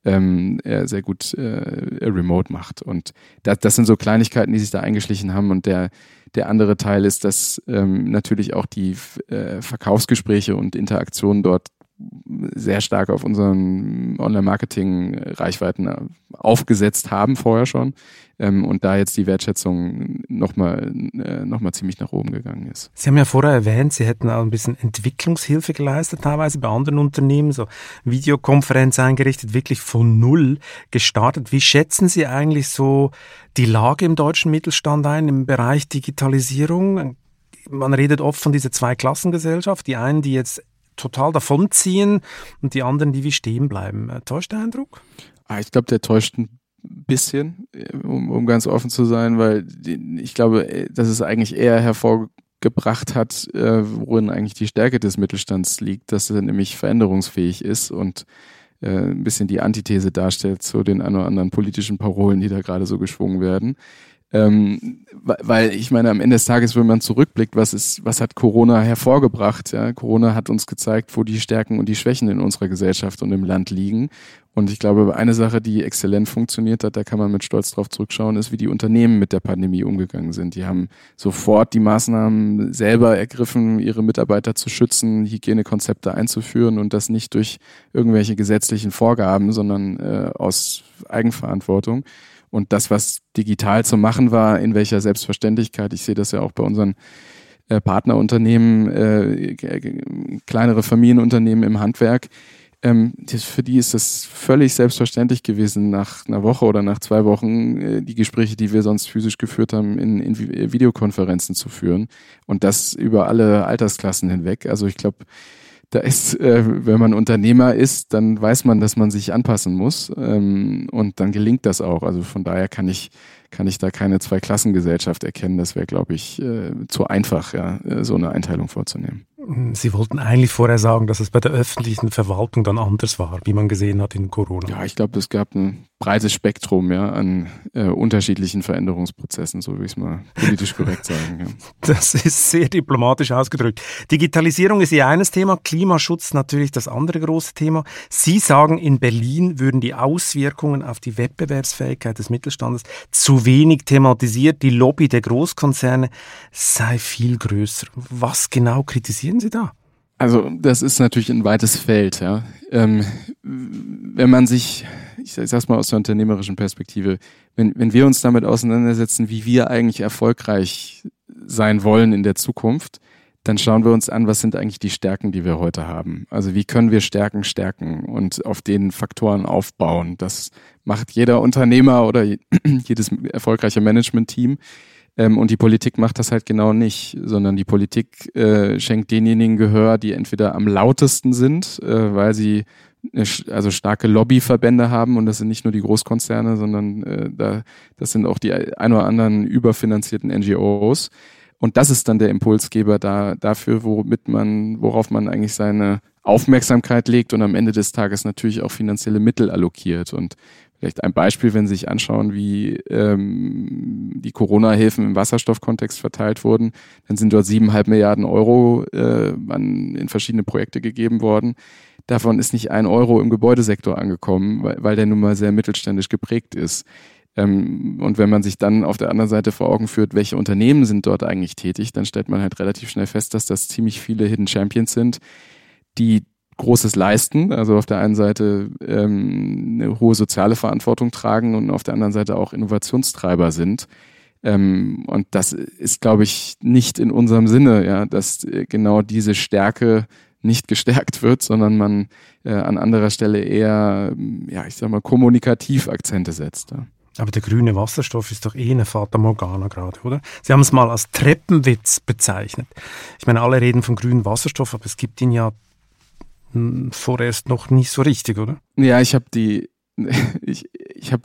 remote macht, und das sind so Kleinigkeiten, die sich da eingeschlichen haben, und der andere Teil ist, dass natürlich auch die Verkaufsgespräche und Interaktionen dort sehr stark auf unseren Online-Marketing-Reichweiten aufgesetzt haben vorher schon, und da jetzt die Wertschätzung nochmal ziemlich nach oben gegangen ist. Sie haben ja vorher erwähnt, Sie hätten auch ein bisschen Entwicklungshilfe geleistet, teilweise bei anderen Unternehmen, so Videokonferenz eingerichtet, wirklich von Null gestartet. Wie schätzen Sie eigentlich so die Lage im deutschen Mittelstand ein im Bereich Digitalisierung? Man redet oft von dieser Zweiklassengesellschaft, die einen, die jetzt total davonziehen, und die anderen, die wie stehen bleiben. Täuscht der Eindruck? Ich glaube, der täuscht ein bisschen, um ganz offen zu sein, weil ich glaube, dass es eigentlich eher hervorgebracht hat, worin eigentlich die Stärke des Mittelstands liegt, dass er nämlich veränderungsfähig ist und ein bisschen die Antithese darstellt zu den ein oder anderen politischen Parolen, die da gerade so geschwungen werden. Weil ich meine, am Ende des Tages, wenn man zurückblickt, was hat Corona hervorgebracht? Ja? Corona hat uns gezeigt, wo die Stärken und die Schwächen in unserer Gesellschaft und im Land liegen. Und ich glaube, eine Sache, die exzellent funktioniert hat, da kann man mit Stolz drauf zurückschauen, ist, wie die Unternehmen mit der Pandemie umgegangen sind. Die haben sofort die Maßnahmen selber ergriffen, ihre Mitarbeiter zu schützen, Hygienekonzepte einzuführen, und das nicht durch irgendwelche gesetzlichen Vorgaben, sondern aus Eigenverantwortung. Und das, was digital zu machen war, in welcher Selbstverständlichkeit, ich sehe das ja auch bei unseren Partnerunternehmen, kleinere Familienunternehmen im Handwerk, Für die ist das völlig selbstverständlich gewesen, nach einer Woche oder nach 2 Wochen die Gespräche, die wir sonst physisch geführt haben, in Videokonferenzen zu führen. Und das über alle Altersklassen hinweg. Also ich glaube, da ist, wenn man Unternehmer ist, dann weiß man, dass man sich anpassen muss. Und dann gelingt das auch. Also von daher kann ich da keine Zweiklassengesellschaft erkennen. Das wäre, glaube ich, zu einfach, ja, so eine Einteilung vorzunehmen. Sie wollten eigentlich vorher sagen, dass es bei der öffentlichen Verwaltung dann anders war, wie man gesehen hat in Corona. Ja, ich glaube, es gab ein breites Spektrum an unterschiedlichen Veränderungsprozessen, so will ich es mal politisch korrekt sagen. Ja. Das ist sehr diplomatisch ausgedrückt. Digitalisierung ist Ihr eines Thema, Klimaschutz natürlich das andere große Thema. Sie sagen, in Berlin würden die Auswirkungen auf die Wettbewerbsfähigkeit des Mittelstandes zu wenig thematisiert. Die Lobby der Großkonzerne sei viel größer. Was genau kritisieren Sie da? Also das ist natürlich ein weites Feld. Ja. Wenn man sich, ich sag's mal aus der unternehmerischen Perspektive, wenn wir uns damit auseinandersetzen, wie wir eigentlich erfolgreich sein wollen in der Zukunft, dann schauen wir uns an, was sind eigentlich die Stärken, die wir heute haben. Also wie können wir Stärken stärken und auf den Faktoren aufbauen. Das macht jeder Unternehmer oder jedes erfolgreiche Managementteam. Und die Politik macht das halt genau nicht, sondern die Politik schenkt denjenigen Gehör, die entweder am lautesten sind, weil sie also starke Lobbyverbände haben, und das sind nicht nur die Großkonzerne, sondern das sind auch die ein oder anderen überfinanzierten NGOs. Und das ist dann der Impulsgeber dafür, worauf man eigentlich seine Aufmerksamkeit legt und am Ende des Tages natürlich auch finanzielle Mittel allokiert. Und vielleicht ein Beispiel, wenn Sie sich anschauen, wie die Corona-Hilfen im Wasserstoffkontext verteilt wurden, dann sind dort 7,5 Milliarden Euro in verschiedene Projekte gegeben worden. Davon ist nicht 1 Euro im Gebäudesektor angekommen, weil der nun mal sehr mittelständisch geprägt ist. Und wenn man sich dann auf der anderen Seite vor Augen führt, welche Unternehmen sind dort eigentlich tätig, dann stellt man halt relativ schnell fest, dass das ziemlich viele Hidden Champions sind, die Großes leisten, also auf der einen Seite eine hohe soziale Verantwortung tragen und auf der anderen Seite auch Innovationstreiber sind. Und das ist, glaube ich, nicht in unserem Sinne, ja, dass genau diese Stärke nicht gestärkt wird, sondern man an anderer Stelle eher, ja, ich sag mal, kommunikativ Akzente setzt. Ja. Aber der grüne Wasserstoff ist doch eh eine Fata Morgana gerade, oder? Sie haben es mal als Treppenwitz bezeichnet. Ich meine, alle reden von grünem Wasserstoff, aber es gibt ihn ja vorerst noch nicht so richtig, oder? Ja, ich habe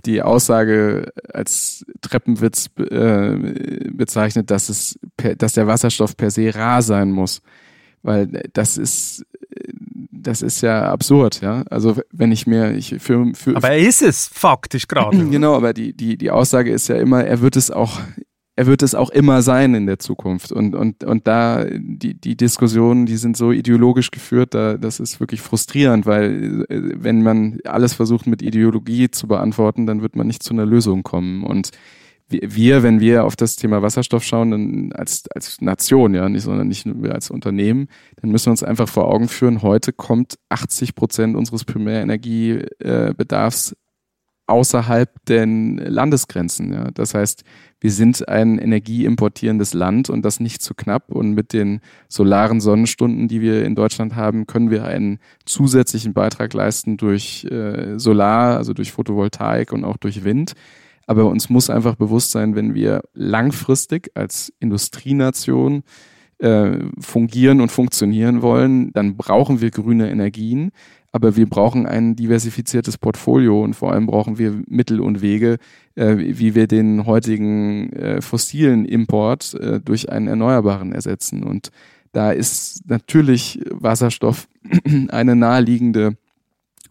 die Aussage als Treppenwitz bezeichnet, dass der Wasserstoff per se rar sein muss, weil das ist ja absurd, ja. Also wenn ich aber er ist es faktisch gerade. Genau, aber die Aussage ist ja immer, er wird es auch immer sein in der Zukunft. Und da die Diskussionen, die sind so ideologisch geführt, das ist wirklich frustrierend, weil wenn man alles versucht mit Ideologie zu beantworten, dann wird man nicht zu einer Lösung kommen. Und wenn wir auf das Thema Wasserstoff schauen, dann als Nation, ja, nicht nur als Unternehmen, dann müssen wir uns einfach vor Augen führen, heute kommt 80% unseres Primärenergiebedarfs außerhalb der Landesgrenzen. Ja. Das heißt, wir sind ein energieimportierendes Land und das nicht zu knapp. Und mit den solaren Sonnenstunden, die wir in Deutschland haben, können wir einen zusätzlichen Beitrag leisten durch Solar, also durch Photovoltaik und auch durch Wind. Aber uns muss einfach bewusst sein, wenn wir langfristig als Industrienation fungieren und funktionieren wollen, dann brauchen wir grüne Energien. Aber wir brauchen ein diversifiziertes Portfolio und vor allem brauchen wir Mittel und Wege, wie wir den heutigen fossilen Import durch einen erneuerbaren ersetzen. Und da ist natürlich Wasserstoff eine naheliegende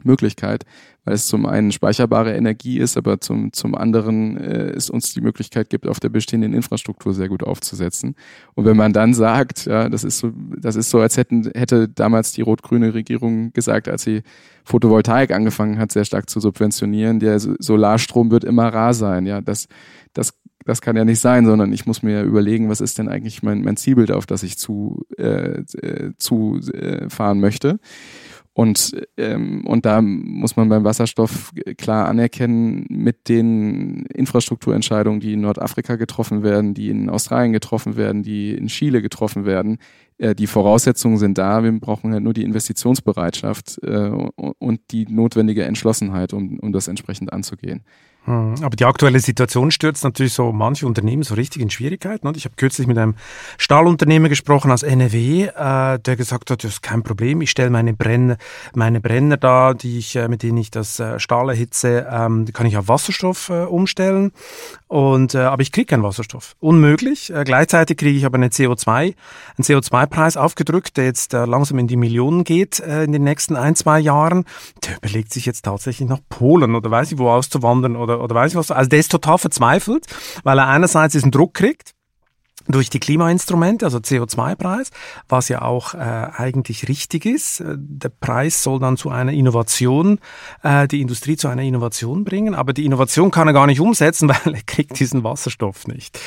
Möglichkeit, weil es zum einen speicherbare Energie ist, aber zum anderen es uns die Möglichkeit gibt, auf der bestehenden Infrastruktur sehr gut aufzusetzen. Und wenn man dann sagt, ja, das ist so, als hätte damals die rot-grüne Regierung gesagt, als sie Photovoltaik angefangen hat, sehr stark zu subventionieren, der Solarstrom wird immer rar sein. Ja, das kann ja nicht sein, sondern ich muss mir ja überlegen, was ist denn eigentlich mein Zielbild, auf das ich zufahren möchte. Und da muss man beim Wasserstoff klar anerkennen, mit den Infrastrukturentscheidungen, die in Nordafrika getroffen werden, die in Australien getroffen werden, die in Chile getroffen werden, die Voraussetzungen sind da, wir brauchen halt nur die Investitionsbereitschaft und die notwendige Entschlossenheit, um das entsprechend anzugehen. Aber die aktuelle Situation stürzt natürlich so manche Unternehmen so richtig in Schwierigkeiten. Ich habe kürzlich mit einem Stahlunternehmer gesprochen aus NRW, der gesagt hat, das ist kein Problem, ich stelle meine Brenner da, mit denen ich das Stahl erhitze, kann ich auf Wasserstoff umstellen. Aber ich kriege keinen Wasserstoff. Unmöglich. Gleichzeitig kriege ich aber einen CO2-Preis aufgedrückt, der jetzt langsam in die Millionen geht in den nächsten 1-2 Jahren. Der überlegt sich jetzt tatsächlich nach Polen oder weiß ich wo auszuwandern oder weiß ich was. Also der ist total verzweifelt, weil er einerseits diesen Druck kriegt durch die Klimainstrumente, also CO2-Preis, was ja auch eigentlich richtig ist. Der Preis soll dann zu einer Innovation, die Industrie zu einer Innovation bringen, aber die Innovation kann er gar nicht umsetzen, weil er kriegt diesen Wasserstoff nicht.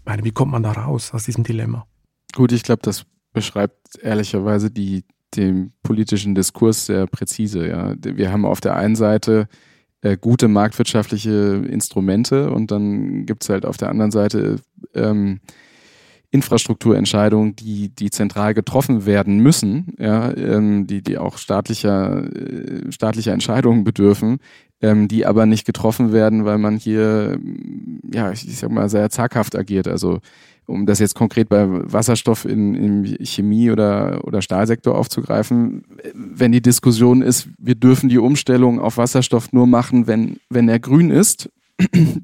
Ich meine, wie kommt man da raus aus diesem Dilemma? Gut, ich glaube, das beschreibt ehrlicherweise den politischen Diskurs sehr präzise. Ja. Wir haben auf der einen Seite gute marktwirtschaftliche Instrumente und dann gibt es halt auf der anderen Seite Infrastrukturentscheidungen, die zentral getroffen werden müssen, ja, die auch staatlicher Entscheidungen bedürfen, die aber nicht getroffen werden, weil man hier, ja, ich sag mal, sehr zaghaft agiert. Also um das jetzt konkret bei Wasserstoff im Chemie- oder Stahlsektor aufzugreifen, wenn die Diskussion ist, wir dürfen die Umstellung auf Wasserstoff nur machen, wenn er grün ist,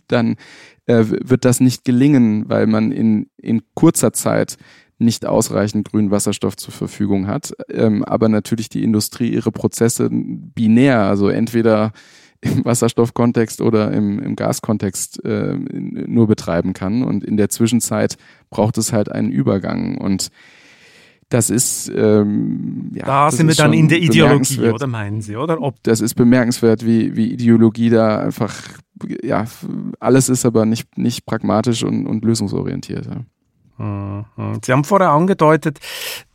dann wird das nicht gelingen, weil man in kurzer Zeit nicht ausreichend grünen Wasserstoff zur Verfügung hat. Aber natürlich die Industrie ihre Prozesse binär, also entweder im Wasserstoffkontext oder im Gaskontext nur betreiben kann. Und in der Zwischenzeit braucht es halt einen Übergang. Und das ist da sind wir dann in der Ideologie, oder meinen Sie, oder? Das ist bemerkenswert, wie Ideologie da einfach, ja, alles ist aber nicht pragmatisch und lösungsorientiert. Ja. Sie haben vorher angedeutet,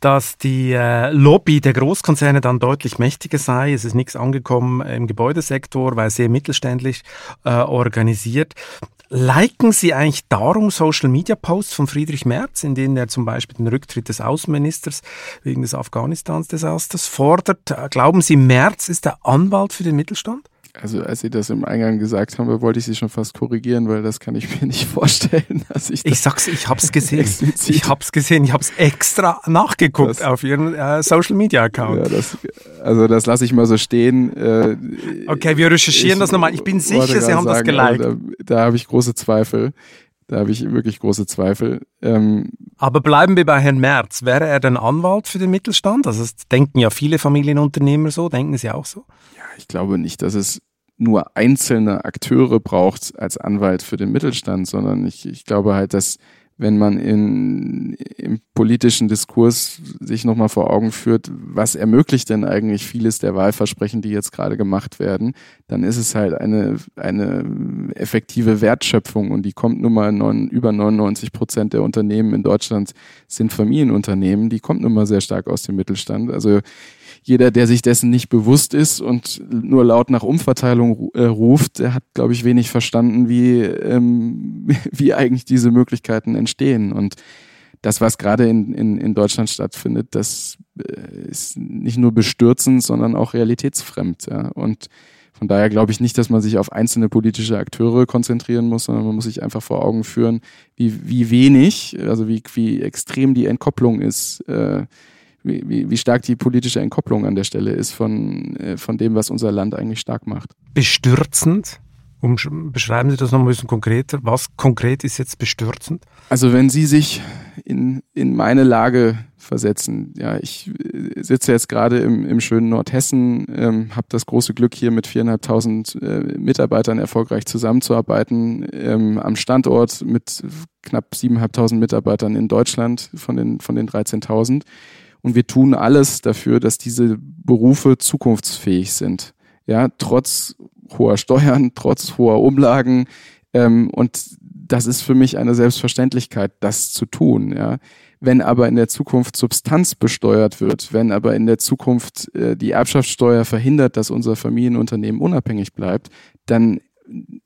dass die Lobby der Großkonzerne dann deutlich mächtiger sei. Es ist nichts angekommen im Gebäudesektor, weil sehr mittelständisch organisiert. Liken Sie eigentlich darum Social-Media-Posts von Friedrich Merz, in denen er zum Beispiel den Rücktritt des Außenministers wegen des Afghanistan-Desasters fordert? Glauben Sie, Merz ist der Anwalt für den Mittelstand? Also als Sie das im Eingang gesagt haben, wollte ich Sie schon fast korrigieren, weil das kann ich mir nicht vorstellen, dass ich das. Ich sag's, ich hab's gesehen. Explizit. Ich hab's gesehen, ich hab's extra nachgeguckt auf Ihrem Social Media Account. Ja, das lasse ich mal so stehen. Okay, wir recherchieren das nochmal. Ich bin sicher, Sie haben das geliked. Da habe ich große Zweifel. Da habe ich wirklich große Zweifel. Aber bleiben wir bei Herrn Merz. Wäre er denn Anwalt für den Mittelstand? Also das denken ja viele Familienunternehmer so. Denken Sie auch so? Ja, ich glaube nicht, dass es nur einzelne Akteure braucht als Anwalt für den Mittelstand, sondern ich glaube halt, dass wenn man im politischen Diskurs sich nochmal vor Augen führt, was ermöglicht denn eigentlich vieles der Wahlversprechen, die jetzt gerade gemacht werden, dann ist es halt eine effektive Wertschöpfung und die kommt nun mal über 99% der Unternehmen in Deutschland sind Familienunternehmen, die kommt nun mal sehr stark aus dem Mittelstand. Also jeder, der sich dessen nicht bewusst ist und nur laut nach Umverteilung ruft, der hat, glaube ich, wenig verstanden, wie eigentlich diese Möglichkeiten entstehen. Und das, was gerade in Deutschland stattfindet, das ist nicht nur bestürzend, sondern auch realitätsfremd. Ja. Und von daher glaube ich nicht, dass man sich auf einzelne politische Akteure konzentrieren muss, sondern man muss sich einfach vor Augen führen, wie wenig, also wie extrem die Entkopplung ist, wie stark die politische Entkopplung an der Stelle ist von dem, was unser Land eigentlich stark macht. Bestürzend? Beschreiben Sie das noch ein bisschen konkreter. Was konkret ist jetzt bestürzend? Also wenn Sie sich in meine Lage versetzen. Ja, ich sitze jetzt gerade im schönen Nordhessen, habe das große Glück, hier mit 4.500 Mitarbeitern erfolgreich zusammenzuarbeiten, am Standort mit knapp 7.500 Mitarbeitern in Deutschland von den 13.000. Und wir tun alles dafür, dass diese Berufe zukunftsfähig sind. Ja, trotz hoher Steuern, trotz hoher Umlagen. Und das ist für mich eine Selbstverständlichkeit, das zu tun. Ja. Wenn aber in der Zukunft Substanz besteuert wird, wenn aber in der Zukunft die Erbschaftssteuer verhindert, dass unser Familienunternehmen unabhängig bleibt, dann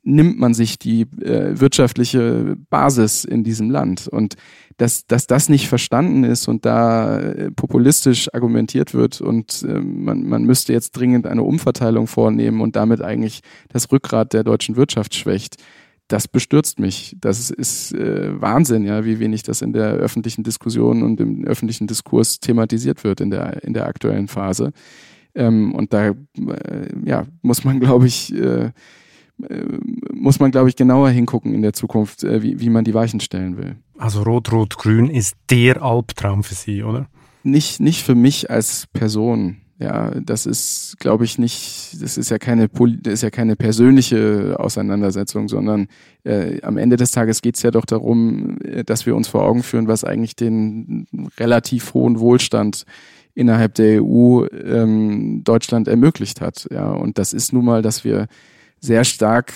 nimmt man sich die wirtschaftliche Basis in diesem Land. Und dass das nicht verstanden ist und da populistisch argumentiert wird und man müsste jetzt dringend eine Umverteilung vornehmen und damit eigentlich das Rückgrat der deutschen Wirtschaft schwächt, das bestürzt mich. Das ist Wahnsinn, ja, wie wenig das in der öffentlichen Diskussion und im öffentlichen Diskurs thematisiert wird in der aktuellen Phase. Und da muss man, glaube ich, genauer hingucken in der Zukunft, wie man die Weichen stellen will. Also Rot-Rot-Grün ist der Albtraum für Sie, oder? Nicht für mich als Person. Ja, das ist, glaube ich, nicht, das ist ja keine persönliche Auseinandersetzung, sondern am Ende des Tages geht es ja doch darum, dass wir uns vor Augen führen, was eigentlich den relativ hohen Wohlstand innerhalb der EU Deutschland ermöglicht hat. Ja, und das ist nun mal, dass wir sehr stark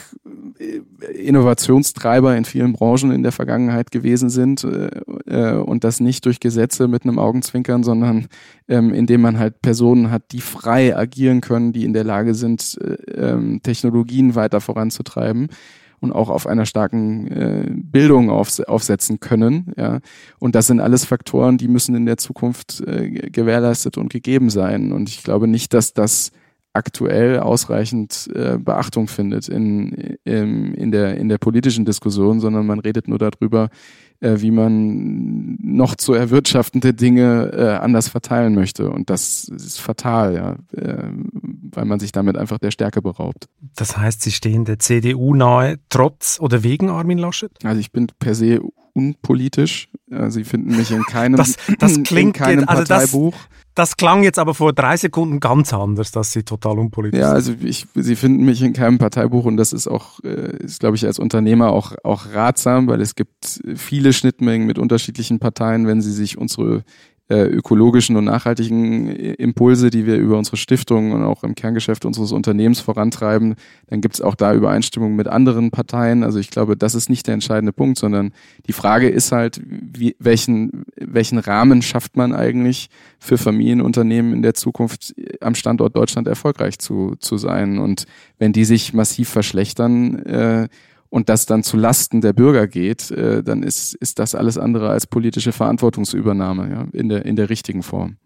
Innovationstreiber in vielen Branchen in der Vergangenheit gewesen sind und das nicht durch Gesetze mit einem Augenzwinkern, sondern indem man halt Personen hat, die frei agieren können, die in der Lage sind, Technologien weiter voranzutreiben und auch auf einer starken Bildung aufsetzen können. Ja. Und das sind alles Faktoren, die müssen in der Zukunft gewährleistet und gegeben sein. Und ich glaube nicht, dass das aktuell ausreichend Beachtung findet in der politischen Diskussion, sondern man redet nur darüber, wie man noch zu erwirtschaftende Dinge anders verteilen möchte. Und das ist fatal, ja, weil man sich damit einfach der Stärke beraubt. Das heißt, Sie stehen der CDU nahe, trotz oder wegen Armin Laschet? Also ich bin per se unpolitisch. Sie finden mich in keinem, das klingt in keinem jetzt, also Parteibuch. Das klang jetzt aber vor 3 Sekunden ganz anders, dass Sie total unpolitisch sind. Ja, also Sie finden mich in keinem Parteibuch und das ist auch, ist, glaube ich, als Unternehmer auch ratsam, weil es gibt viele Schnittmengen mit unterschiedlichen Parteien, wenn Sie sich unsere ökologischen und nachhaltigen Impulse, die wir über unsere Stiftungen und auch im Kerngeschäft unseres Unternehmens vorantreiben, dann gibt es auch da Übereinstimmungen mit anderen Parteien. Also ich glaube, das ist nicht der entscheidende Punkt, sondern die Frage ist halt, welchen Rahmen schafft man eigentlich für Familienunternehmen in der Zukunft am Standort Deutschland erfolgreich zu sein? Und wenn die sich massiv verschlechtern, und das dann zu Lasten der Bürger geht, dann ist das alles andere als politische Verantwortungsübernahme, ja, in der richtigen Form.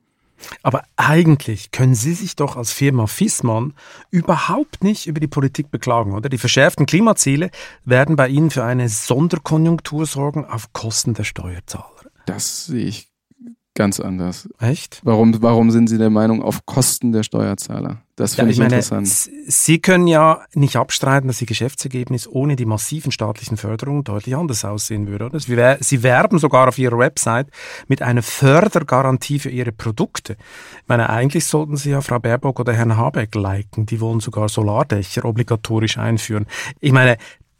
Aber eigentlich können Sie sich doch als Firma Viessmann überhaupt nicht über die Politik beklagen, oder? Die verschärften Klimaziele werden bei Ihnen für eine Sonderkonjunktur sorgen auf Kosten der Steuerzahler. Das sehe ich ganz anders. Echt? Warum sind Sie der Meinung, auf Kosten der Steuerzahler? Das finde ich interessant. Sie können ja nicht abstreiten, dass Ihr Geschäftsergebnis ohne die massiven staatlichen Förderungen deutlich anders aussehen würde, oder? Sie werben sogar auf Ihrer Website mit einer Fördergarantie für Ihre Produkte. Ich meine, eigentlich sollten Sie ja Frau Baerbock oder Herrn Habeck liken. Die wollen sogar Solardächer obligatorisch einführen. Ich meine,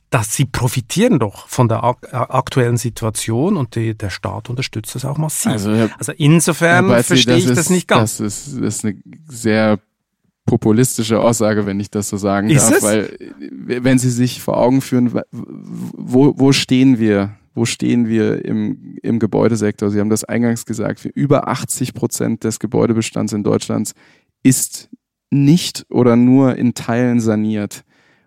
dass Sie profitieren doch von der aktuellen Situation und der Staat unterstützt das auch massiv. Also insofern verstehe ich das nicht ganz. Das ist eine sehr populistische Aussage, wenn ich das so sagen darf, weil wenn Sie sich vor Augen führen, wo stehen wir im Gebäudesektor? Sie haben das eingangs gesagt, über 80% des Gebäudebestands in Deutschland ist nicht oder nur in Teilen saniert.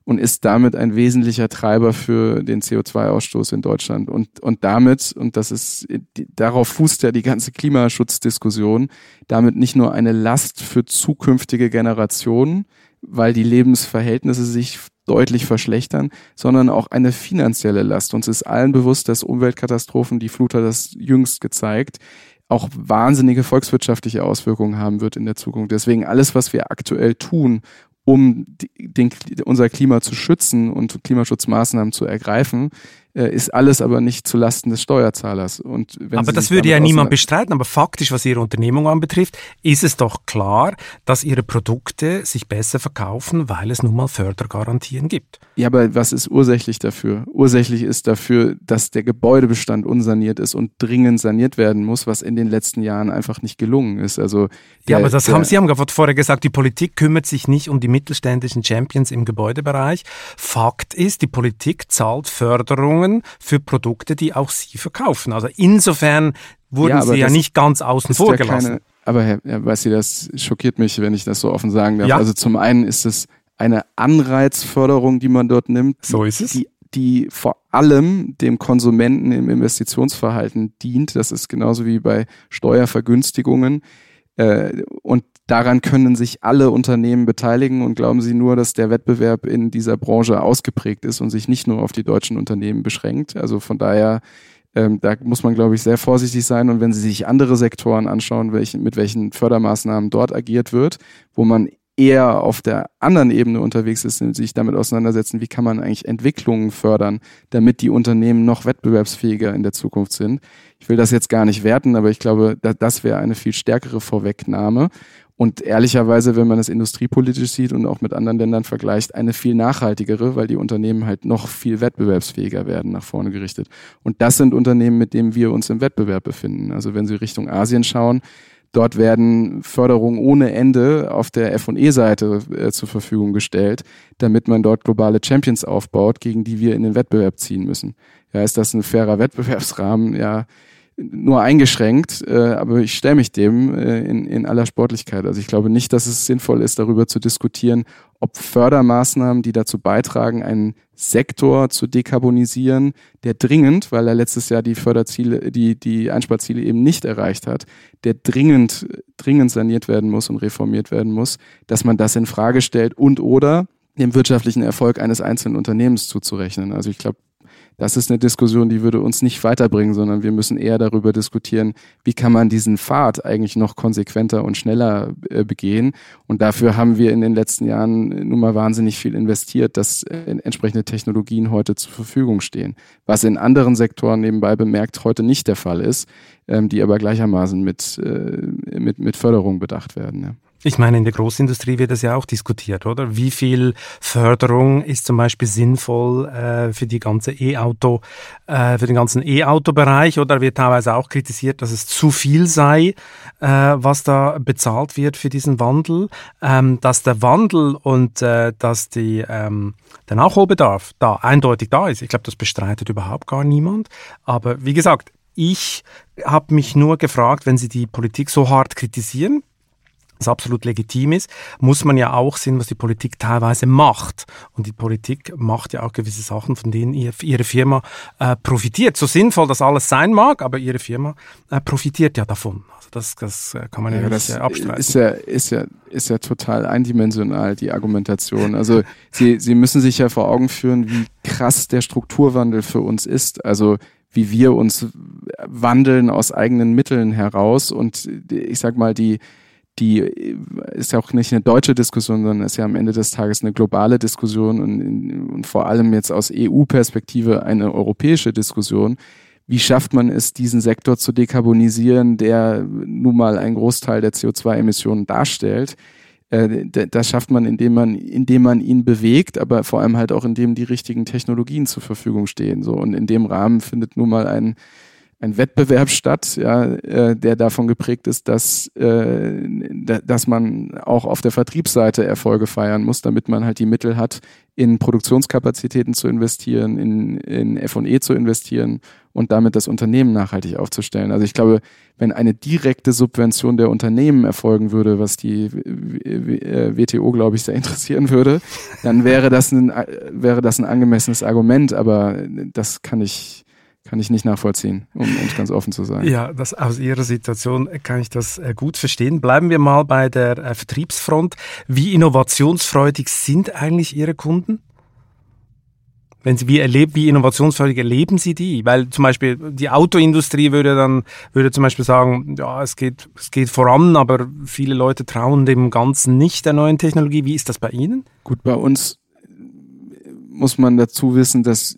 Und ist damit ein wesentlicher Treiber für den CO2-Ausstoß in Deutschland. Und damit, und das ist, darauf fußt ja die ganze Klimaschutzdiskussion, damit nicht nur eine Last für zukünftige Generationen, weil die Lebensverhältnisse sich deutlich verschlechtern, sondern auch eine finanzielle Last. Uns ist allen bewusst, dass Umweltkatastrophen, die Flut hat das jüngst gezeigt, auch wahnsinnige volkswirtschaftliche Auswirkungen haben wird in der Zukunft. Deswegen alles, was wir aktuell tun, um unser Klima zu schützen und Klimaschutzmaßnahmen zu ergreifen, ist alles aber nicht zulasten des Steuerzahlers. Und wenn aber das würde ja niemand bestreiten, aber faktisch, was Ihre Unternehmung anbetrifft, ist es doch klar, dass Ihre Produkte sich besser verkaufen, weil es nun mal Fördergarantien gibt. Ja, aber was ist ursächlich dafür? Ursächlich ist dafür, dass der Gebäudebestand unsaniert ist und dringend saniert werden muss, was in den letzten Jahren einfach nicht gelungen ist. Also Sie haben gerade vorher gesagt, die Politik kümmert sich nicht um die mittelständischen Champions im Gebäudebereich. Fakt ist, die Politik zahlt Förderung Bedingungen für Produkte, die auch Sie verkaufen. Also insofern wurden Sie ja nicht ganz außen vor gelassen. Aber Herr Balzli, das schockiert mich, wenn ich das so offen sagen darf. Ja. Also zum einen ist es eine Anreizförderung, die man dort nimmt. So ist es. Die vor allem dem Konsumenten im Investitionsverhalten dient. Das ist genauso wie bei Steuervergünstigungen. Und daran können sich alle Unternehmen beteiligen. Und glauben Sie nur, dass der Wettbewerb in dieser Branche ausgeprägt ist und sich nicht nur auf die deutschen Unternehmen beschränkt? Also von daher, da muss man, glaube ich, sehr vorsichtig sein. Und wenn Sie sich andere Sektoren anschauen, mit welchen Fördermaßnahmen dort agiert wird, wo man eher auf der anderen Ebene unterwegs ist und sich damit auseinandersetzen, wie kann man eigentlich Entwicklungen fördern, damit die Unternehmen noch wettbewerbsfähiger in der Zukunft sind. Ich will das jetzt gar nicht werten, aber ich glaube, das wäre eine viel stärkere Vorwegnahme und ehrlicherweise, wenn man das industriepolitisch sieht und auch mit anderen Ländern vergleicht, eine viel nachhaltigere, weil die Unternehmen halt noch viel wettbewerbsfähiger werden, nach vorne gerichtet. Und das sind Unternehmen, mit denen wir uns im Wettbewerb befinden. Also wenn Sie Richtung Asien schauen, dort werden Förderungen ohne Ende auf der F&E-Seite zur Verfügung gestellt, damit man dort globale Champions aufbaut, gegen die wir in den Wettbewerb ziehen müssen. Ja, ist das ein fairer Wettbewerbsrahmen? Ja, nur eingeschränkt, aber ich stelle mich dem in aller Sportlichkeit. Also ich glaube nicht, dass es sinnvoll ist, darüber zu diskutieren, ob Fördermaßnahmen, die dazu beitragen, einen Sektor zu dekarbonisieren, der dringend, weil er letztes Jahr die Förderziele, die Einsparziele eben nicht erreicht hat, der dringend saniert werden muss und reformiert werden muss, dass man das in Frage stellt und oder dem wirtschaftlichen Erfolg eines einzelnen Unternehmens zuzurechnen. Also ich glaube, das ist eine Diskussion, die würde uns nicht weiterbringen, sondern wir müssen eher darüber diskutieren, wie kann man diesen Pfad eigentlich noch konsequenter und schneller begehen. Und dafür haben wir in den letzten Jahren nun mal wahnsinnig viel investiert, dass entsprechende Technologien heute zur Verfügung stehen. Was in anderen Sektoren nebenbei bemerkt heute nicht der Fall ist, die aber gleichermaßen mit Förderung bedacht werden. Ja. Ich meine, in der Großindustrie wird das ja auch diskutiert, oder? Wie viel Förderung ist zum Beispiel sinnvoll für den ganzen E-Auto-Bereich? Oder wird teilweise auch kritisiert, dass es zu viel sei, was da bezahlt wird für diesen Wandel? Dass der Wandel und dass der Nachholbedarf da eindeutig da ist. Ich glaube, das bestreitet überhaupt gar niemand. Aber wie gesagt, ich habe mich nur gefragt, wenn Sie die Politik so hart kritisieren, was absolut legitim ist, muss man ja auch sehen, was die Politik teilweise macht. Und die Politik macht ja auch gewisse Sachen, von denen ihre Firma profitiert. So sinnvoll das alles sein mag, aber ihre Firma profitiert ja davon. Also das kann man ja nicht abstreiten. Ist ja total eindimensional, die Argumentation. Also Sie müssen sich ja vor Augen führen, wie krass der Strukturwandel für uns ist. Also wie wir uns wandeln aus eigenen Mitteln heraus. Und ich sag mal, die ist ja auch nicht eine deutsche Diskussion, sondern ist ja am Ende des Tages eine globale Diskussion und vor allem jetzt aus EU-Perspektive eine europäische Diskussion. Wie schafft man es, diesen Sektor zu dekarbonisieren, der nun mal einen Großteil der CO2-Emissionen darstellt? Das schafft man, indem man ihn bewegt, aber vor allem halt auch, indem die richtigen Technologien zur Verfügung stehen. So. Und in dem Rahmen findet nun mal ein Wettbewerb statt, der davon geprägt ist, dass man auch auf der Vertriebsseite Erfolge feiern muss, damit man halt die Mittel hat, in Produktionskapazitäten zu investieren, in F&E zu investieren und damit das Unternehmen nachhaltig aufzustellen. Also ich glaube, wenn eine direkte Subvention der Unternehmen erfolgen würde, was die WTO, glaube ich, sehr interessieren würde, dann wäre das ein angemessenes Argument, aber das kann ich nicht nachvollziehen, um es ganz offen zu sagen. Ja, aus Ihrer Situation kann ich das gut verstehen. Bleiben wir mal bei der Vertriebsfront. Wie innovationsfreudig sind eigentlich Ihre Kunden? Wie innovationsfreudig erleben Sie die? Weil zum Beispiel die Autoindustrie würde zum Beispiel sagen, ja, es geht voran, aber viele Leute trauen dem Ganzen nicht, der neuen Technologie. Wie ist das bei Ihnen? Gut, bei uns muss man dazu wissen, dass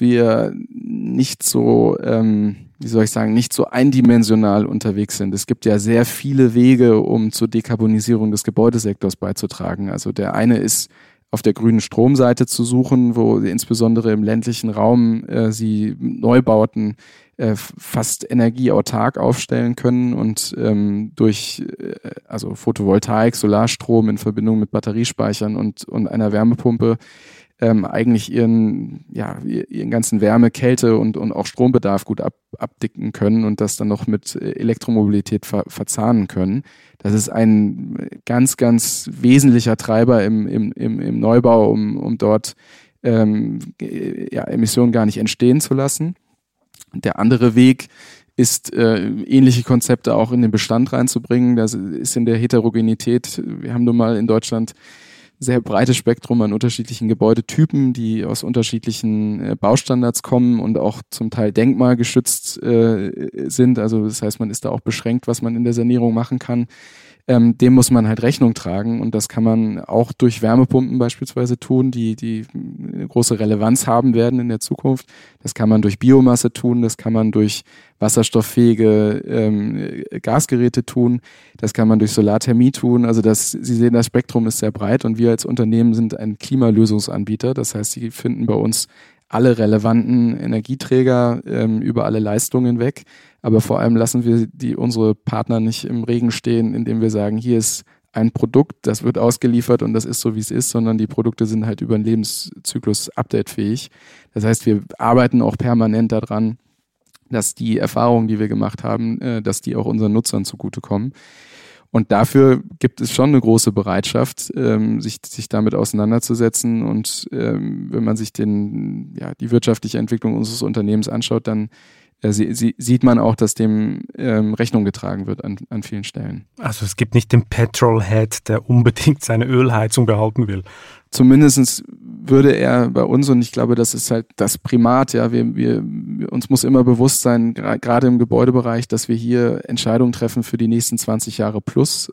wir nicht so, nicht so eindimensional unterwegs sind. Es gibt ja sehr viele Wege, um zur Dekarbonisierung des Gebäudesektors beizutragen. Also der eine ist, auf der grünen Stromseite zu suchen, wo insbesondere im ländlichen Raum sie Neubauten fast energieautark aufstellen können und durch Photovoltaik, Solarstrom in Verbindung mit Batteriespeichern und einer Wärmepumpe eigentlich ihren ganzen Wärme, Kälte und auch Strombedarf gut abdecken können und das dann noch mit Elektromobilität verzahnen können. Das ist ein ganz, ganz wesentlicher Treiber im Neubau, um dort Emissionen gar nicht entstehen zu lassen. Der andere Weg ist, ähnliche Konzepte auch in den Bestand reinzubringen. Das ist in der Heterogenität. Wir haben nun mal in Deutschland sehr breites Spektrum an unterschiedlichen Gebäudetypen, die aus unterschiedlichen Baustandards kommen und auch zum Teil denkmalgeschützt sind. Also das heißt, man ist da auch beschränkt, was man in der Sanierung machen kann. Dem muss man halt Rechnung tragen und das kann man auch durch Wärmepumpen beispielsweise tun, die eine große Relevanz haben werden in der Zukunft. Das kann man durch Biomasse tun, das kann man durch wasserstofffähige Gasgeräte tun, das kann man durch Solarthermie tun. Also Sie sehen, das Spektrum ist sehr breit und wir als Unternehmen sind ein Klimalösungsanbieter. Das heißt, Sie finden bei uns alle relevanten Energieträger über alle Leistungen hinweg. Aber vor allem lassen wir unsere Partner nicht im Regen stehen, indem wir sagen, hier ist ein Produkt, das wird ausgeliefert und das ist so, wie es ist, sondern die Produkte sind halt über den Lebenszyklus updatefähig. Das heißt, wir arbeiten auch permanent daran, dass die Erfahrungen, die wir gemacht haben, dass die auch unseren Nutzern zugutekommen. Und dafür gibt es schon eine große Bereitschaft, sich damit auseinanderzusetzen. Und wenn man sich die wirtschaftliche Entwicklung unseres Unternehmens anschaut, dann sieht man auch, dass dem Rechnung getragen wird an vielen Stellen. Also es gibt nicht den Petrolhead, der unbedingt seine Ölheizung behaupten will. Zumindest würde er bei uns, und ich glaube, das ist halt das Primat, ja, uns muss immer bewusst sein, gerade im Gebäudebereich, dass wir hier Entscheidungen treffen für die nächsten 20 Jahre plus.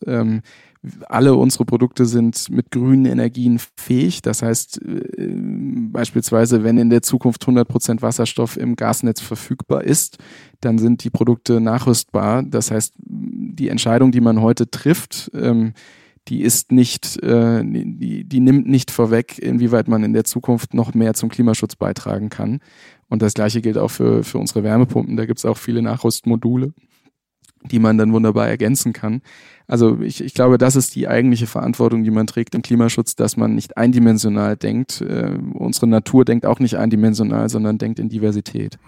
Alle unsere Produkte sind mit grünen Energien fähig. Das heißt, beispielsweise, wenn in der Zukunft 100% Wasserstoff im Gasnetz verfügbar ist, dann sind die Produkte nachrüstbar. Das heißt, die Entscheidung, die man heute trifft, die nimmt nicht vorweg, inwieweit man in der Zukunft noch mehr zum Klimaschutz beitragen kann. Und das Gleiche gilt auch für unsere Wärmepumpen. Da gibt es auch viele Nachrüstmodule, die man dann wunderbar ergänzen kann. Also ich glaube, das ist die eigentliche Verantwortung, die man trägt im Klimaschutz, dass man nicht eindimensional denkt. Unsere Natur denkt auch nicht eindimensional, sondern denkt in Diversität.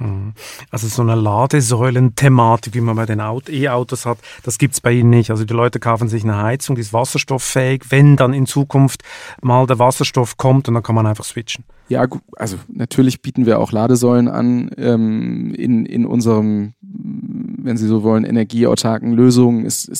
Also so eine Ladesäulen-Thematik, wie man bei den E-Autos hat, das gibt es bei Ihnen nicht. Also die Leute kaufen sich eine Heizung, die ist wasserstofffähig. Wenn dann in Zukunft mal der Wasserstoff kommt, und dann kann man einfach switchen. Ja, also natürlich bieten wir auch Ladesäulen an. In unserem, wenn Sie so wollen, energieautarken Lösungen ist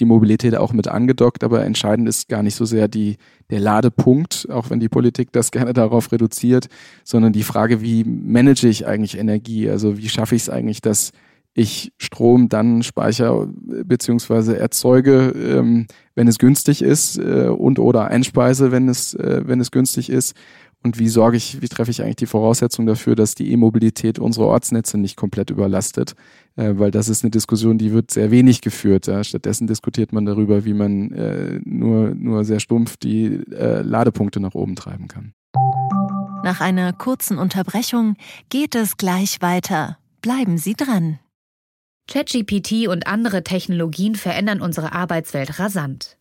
die Mobilität auch mit angedockt, aber entscheidend ist gar nicht so sehr der Ladepunkt, auch wenn die Politik das gerne darauf reduziert, sondern die Frage, wie manage ich eigentlich Energie? Also wie schaffe ich es eigentlich, dass ich Strom dann speichere bzw. erzeuge, wenn es günstig ist, und oder einspeise, wenn es günstig ist. Und wie treffe ich eigentlich die Voraussetzung dafür, dass die E-Mobilität unsere Ortsnetze nicht komplett überlastet? Weil das ist eine Diskussion, die wird sehr wenig geführt. Ja? Stattdessen diskutiert man darüber, wie man nur sehr stumpf die Ladepunkte nach oben treiben kann. Nach einer kurzen Unterbrechung geht es gleich weiter. Bleiben Sie dran. ChatGPT und andere Technologien verändern unsere Arbeitswelt rasant.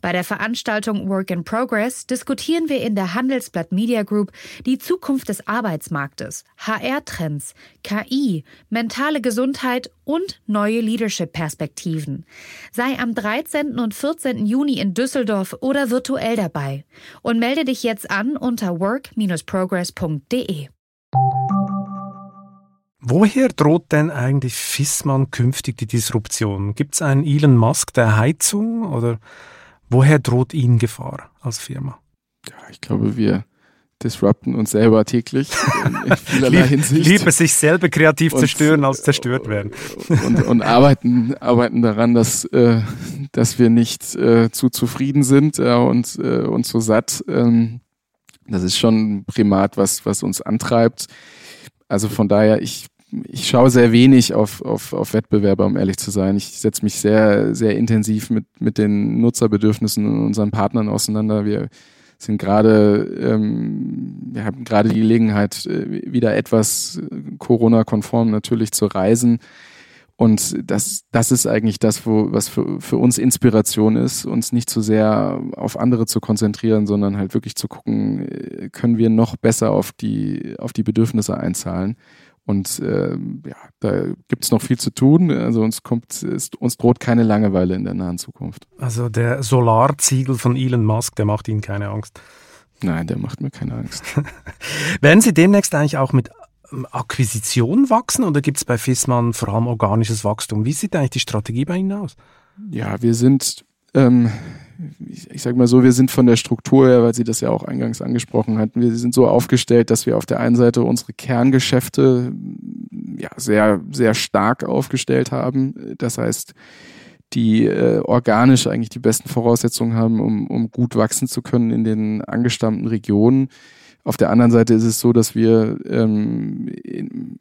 Bei der Veranstaltung Work in Progress diskutieren wir in der Handelsblatt Media Group die Zukunft des Arbeitsmarktes, HR-Trends, KI, mentale Gesundheit und neue Leadership-Perspektiven. Sei am 13. und 14. Juni in Düsseldorf oder virtuell dabei und melde dich jetzt an unter work-progress.de. Woher droht denn eigentlich Viessmann künftig die Disruption? Gibt es einen Elon Musk der Heizung oder woher droht Ihnen Gefahr als Firma? Ja, ich glaube, wir disrupten uns selber täglich in vielerlei Hinsicht. Lieber sich selber kreativ zerstören als zerstört werden. und arbeiten daran, dass wir nicht zu zufrieden sind und so satt. Das ist schon ein Primat, was uns antreibt. Also von daher, ich schaue sehr wenig auf Wettbewerber, um ehrlich zu sein. Ich setze mich sehr, sehr intensiv mit den Nutzerbedürfnissen und unseren Partnern auseinander. Wir haben gerade die Gelegenheit, wieder etwas Corona-konform natürlich zu reisen. Und das ist eigentlich das, was für uns Inspiration ist, uns nicht zu sehr auf andere zu konzentrieren, sondern halt wirklich zu gucken, können wir noch besser auf die Bedürfnisse einzahlen. Und da gibt es noch viel zu tun. Also uns droht keine Langeweile in der nahen Zukunft. Also der Solarziegel von Elon Musk, der macht Ihnen keine Angst. Nein, der macht mir keine Angst. Werden Sie demnächst eigentlich auch mit Akquisition wachsen oder gibt es bei Viessmann vor allem organisches Wachstum? Wie sieht eigentlich die Strategie bei Ihnen aus? Ja, wir sind, ich sage mal so, wir sind von der Struktur her, weil Sie das ja auch eingangs angesprochen hatten, wir sind so aufgestellt, dass wir auf der einen Seite unsere Kerngeschäfte ja sehr, sehr stark aufgestellt haben. Das heißt, die organisch eigentlich die besten Voraussetzungen haben, um gut wachsen zu können in den angestammten Regionen. Auf der anderen Seite ist es so, dass wir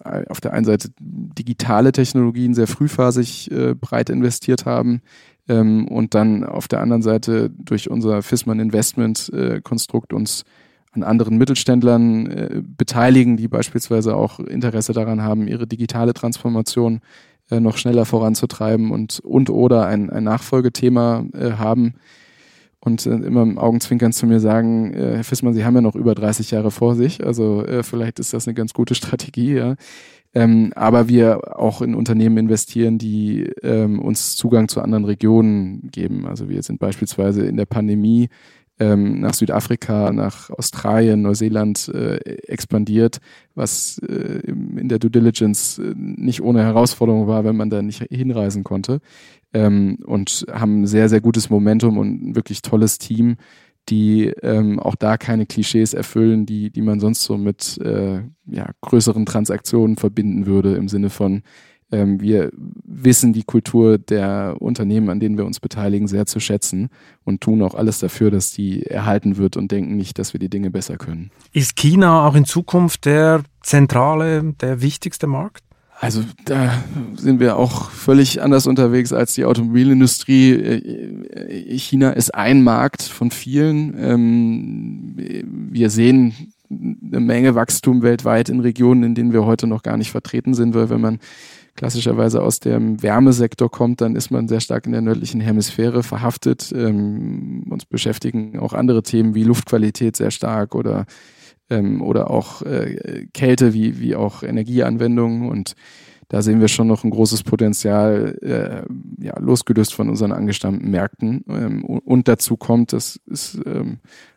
auf der einen Seite digitale Technologien sehr frühphasig breit investiert haben und dann auf der anderen Seite durch unser Viessmann Investment Konstrukt uns an anderen Mittelständlern beteiligen, die beispielsweise auch Interesse daran haben, ihre digitale Transformation noch schneller voranzutreiben und oder ein Nachfolgethema haben. Und immer im Augenzwinkern zu mir sagen, Herr Viessmann, Sie haben ja noch über 30 Jahre vor sich, also vielleicht ist das eine ganz gute Strategie, ja. Aber wir auch in Unternehmen investieren, die uns Zugang zu anderen Regionen geben. Also wir sind beispielsweise in der Pandemie nach Südafrika, nach Australien, Neuseeland expandiert, was in der Due Diligence nicht ohne Herausforderung war, wenn man da nicht hinreisen konnte. Und haben sehr, sehr gutes Momentum und ein wirklich tolles Team, die auch da keine Klischees erfüllen, die man sonst so mit größeren Transaktionen verbinden würde, im Sinne von, wir wissen die Kultur der Unternehmen, an denen wir uns beteiligen, sehr zu schätzen und tun auch alles dafür, dass die erhalten wird und denken nicht, dass wir die Dinge besser können. Ist China auch in Zukunft der zentrale, der wichtigste Markt? Also da sind wir auch völlig anders unterwegs als die Automobilindustrie. China ist ein Markt von vielen. Wir sehen eine Menge Wachstum weltweit in Regionen, in denen wir heute noch gar nicht vertreten sind, weil wenn man klassischerweise aus dem Wärmesektor kommt, dann ist man sehr stark in der nördlichen Hemisphäre verhaftet. Uns beschäftigen auch andere Themen wie Luftqualität sehr stark oder auch Kälte wie auch Energieanwendungen, und da sehen wir schon noch ein großes Potenzial, losgelöst von unseren angestammten Märkten. Und dazu kommt, das ist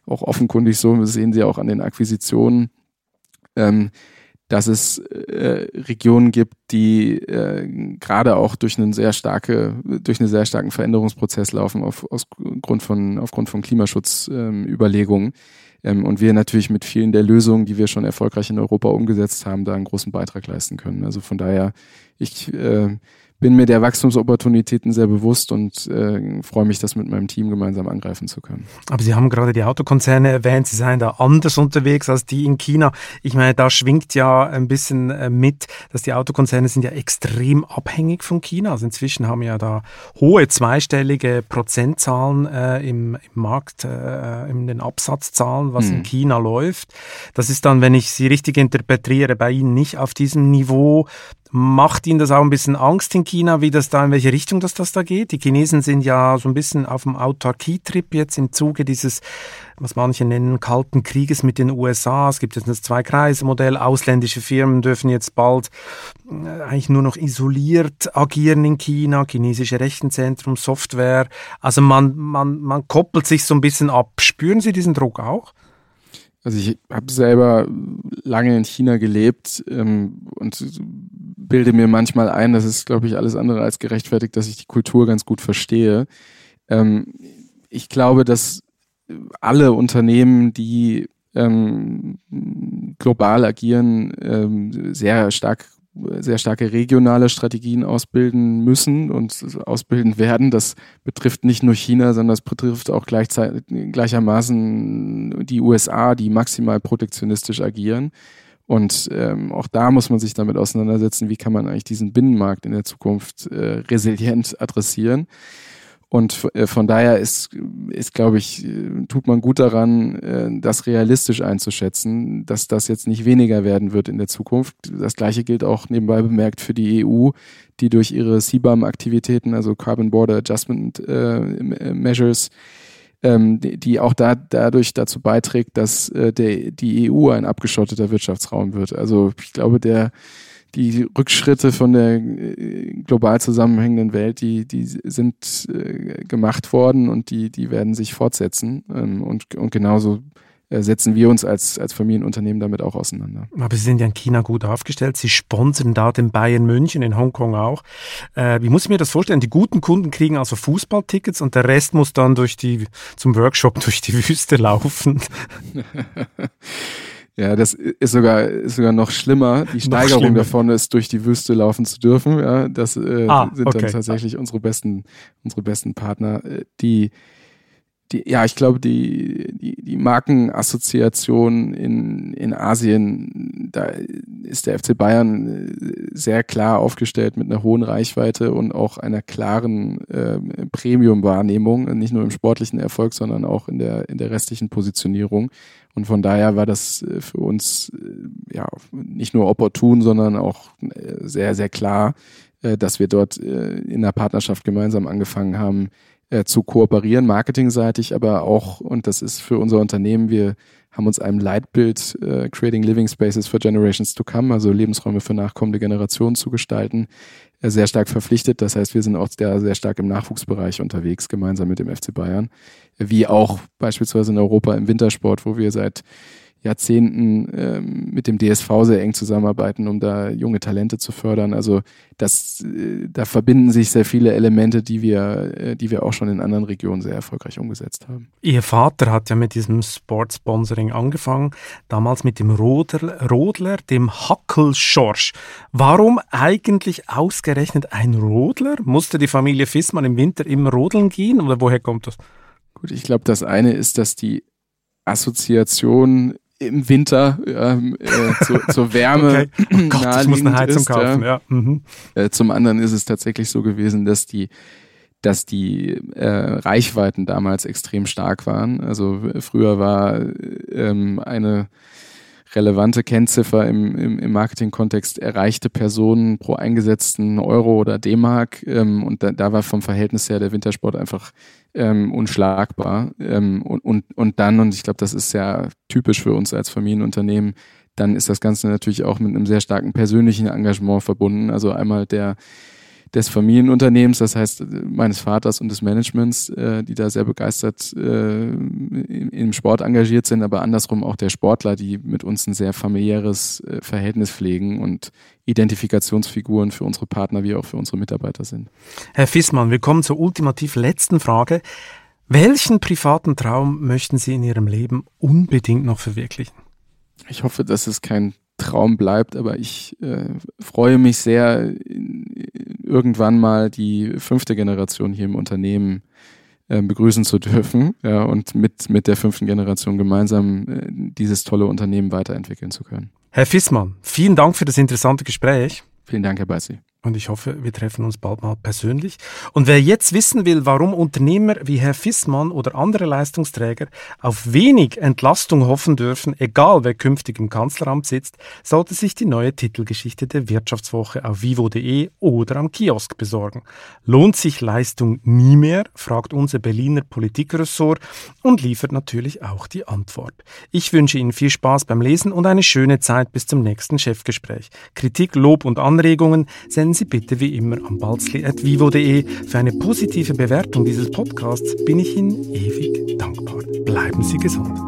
auch offenkundig so, das sehen Sie auch an den Akquisitionen, dass es Regionen gibt, die gerade auch durch einen sehr starken Veränderungsprozess laufen aufgrund von Klimaschutzüberlegungen. Und wir natürlich mit vielen der Lösungen, die wir schon erfolgreich in Europa umgesetzt haben, da einen großen Beitrag leisten können. Also von daher, ich bin mir der Wachstumsopportunitäten sehr bewusst und freue mich, das mit meinem Team gemeinsam angreifen zu können. Aber Sie haben gerade die Autokonzerne erwähnt, Sie seien da anders unterwegs als die in China. Ich meine, da schwingt ja ein bisschen mit, dass die Autokonzerne sind ja extrem abhängig von China. Also inzwischen haben ja da hohe zweistellige Prozentzahlen im Markt, in den Absatzzahlen, was in China läuft. Das ist dann, wenn ich Sie richtig interpretiere, bei Ihnen nicht auf diesem Niveau. Macht Ihnen das auch ein bisschen Angst in China, in welche Richtung das da geht? Die Chinesen sind ja so ein bisschen auf dem Autarkietrip jetzt im Zuge dieses, was manche nennen, kalten Krieges mit den USA. Es gibt jetzt das Zwei-Kreise-Modell. Ausländische Firmen dürfen jetzt bald eigentlich nur noch isoliert agieren in China. Chinesische Rechenzentrum, Software. Also man koppelt sich so ein bisschen ab. Spüren Sie diesen Druck auch? Also ich habe selber lange in China gelebt und bilde mir manchmal ein, das ist, glaube ich, alles andere als gerechtfertigt, dass ich die Kultur ganz gut verstehe. Ich glaube, dass alle Unternehmen, die global agieren, sehr starke regionale Strategien ausbilden müssen und ausbilden werden. Das betrifft nicht nur China, sondern das betrifft auch gleichermaßen die USA, die maximal protektionistisch agieren. Und auch da muss man sich damit auseinandersetzen, wie kann man eigentlich diesen Binnenmarkt in der Zukunft resilient adressieren. Und von daher ist, glaube ich, tut man gut daran, das realistisch einzuschätzen, dass das jetzt nicht weniger werden wird in der Zukunft. Das Gleiche gilt auch nebenbei bemerkt für die EU, die durch ihre CBAM-Aktivitäten, also Carbon Border Adjustment Measures, die auch dadurch dazu beiträgt, dass die EU ein abgeschotteter Wirtschaftsraum wird. Also ich glaube, die Rückschritte von der global zusammenhängenden Welt, die sind gemacht worden und die werden sich fortsetzen. Und genauso setzen wir uns als Familienunternehmen damit auch auseinander. Aber Sie sind ja in China gut aufgestellt. Sie sponsern da den Bayern München, in Hongkong auch. Wie muss ich mir das vorstellen? Die guten Kunden kriegen also Fußballtickets und der Rest muss dann zum Workshop durch die Wüste laufen. Ja, das ist sogar noch schlimmer. Die Steigerung davon ist, durch die Wüste laufen zu dürfen. Ja, das sind okay. Dann tatsächlich unsere besten Partner. Ich glaube, die Markenassoziation in Asien, da ist der FC Bayern sehr klar aufgestellt mit einer hohen Reichweite und auch einer klaren Premium-Wahrnehmung, nicht nur im sportlichen Erfolg, sondern auch in der restlichen Positionierung. Und von daher war das für uns nicht nur opportun, sondern auch sehr, sehr klar, dass wir dort in der Partnerschaft gemeinsam angefangen haben zu kooperieren, marketingseitig, aber auch, und das ist für unser Unternehmen, wir haben uns einem Leitbild Creating Living Spaces for Generations to Come, also Lebensräume für nachkommende Generationen zu gestalten, sehr stark verpflichtet. Das heißt, wir sind auch sehr stark im Nachwuchsbereich unterwegs, gemeinsam mit dem FC Bayern, wie auch beispielsweise in Europa im Wintersport, wo wir seit Jahrzehnten mit dem DSV sehr eng zusammenarbeiten, um da junge Talente zu fördern. Also da verbinden sich sehr viele Elemente, die wir auch schon in anderen Regionen sehr erfolgreich umgesetzt haben. Ihr Vater hat ja mit diesem Sportsponsoring angefangen, damals mit dem Rodler, dem Hackelschorsch. Warum eigentlich ausgerechnet ein Rodler? Musste die Familie Viessmann im Winter immer rodeln gehen oder woher kommt das? Gut, ich glaube, das eine ist, dass die Assoziation im Winter zur Wärme okay. Oh Gott, ich muss eine Heizung kaufen. Ja. Mhm. Zum anderen ist es tatsächlich so gewesen, dass die Reichweiten damals extrem stark waren. Also früher war eine relevante Kennziffer im Marketing-Kontext erreichte Personen pro eingesetzten Euro oder D-Mark und da war vom Verhältnis her der Wintersport einfach unschlagbar und ich glaube, das ist ja typisch für uns als Familienunternehmen, dann ist das Ganze natürlich auch mit einem sehr starken persönlichen Engagement verbunden, also einmal des Familienunternehmens, das heißt meines Vaters und des Managements, die da sehr begeistert im Sport engagiert sind, aber andersrum auch der Sportler, die mit uns ein sehr familiäres Verhältnis pflegen und Identifikationsfiguren für unsere Partner wie auch für unsere Mitarbeiter sind. Herr Viessmann, wir kommen zur ultimativ letzten Frage. Welchen privaten Traum möchten Sie in Ihrem Leben unbedingt noch verwirklichen? Ich hoffe, dass es kein Traum bleibt, aber ich freue mich sehr, irgendwann mal die 5. Generation hier im Unternehmen begrüßen zu dürfen, ja, und mit der 5. Generation gemeinsam dieses tolle Unternehmen weiterentwickeln zu können. Herr Viessmann, vielen Dank für das interessante Gespräch. Vielen Dank, Herr Balzli. Und ich hoffe, wir treffen uns bald mal persönlich. Und wer jetzt wissen will, warum Unternehmer wie Herr Viessmann oder andere Leistungsträger auf wenig Entlastung hoffen dürfen, egal wer künftig im Kanzleramt sitzt, sollte sich die neue Titelgeschichte der Wirtschaftswoche auf vivo.de oder am Kiosk besorgen. Lohnt sich Leistung nie mehr, fragt unser Berliner Politikressort und liefert natürlich auch die Antwort. Ich wünsche Ihnen viel Spaß beim Lesen und eine schöne Zeit bis zum nächsten Chefgespräch. Kritik, Lob und Anregungen senden Sie bitte wie immer an balzli@vivo.de. Für eine positive Bewertung dieses Podcasts bin ich Ihnen ewig dankbar. Bleiben Sie gesund.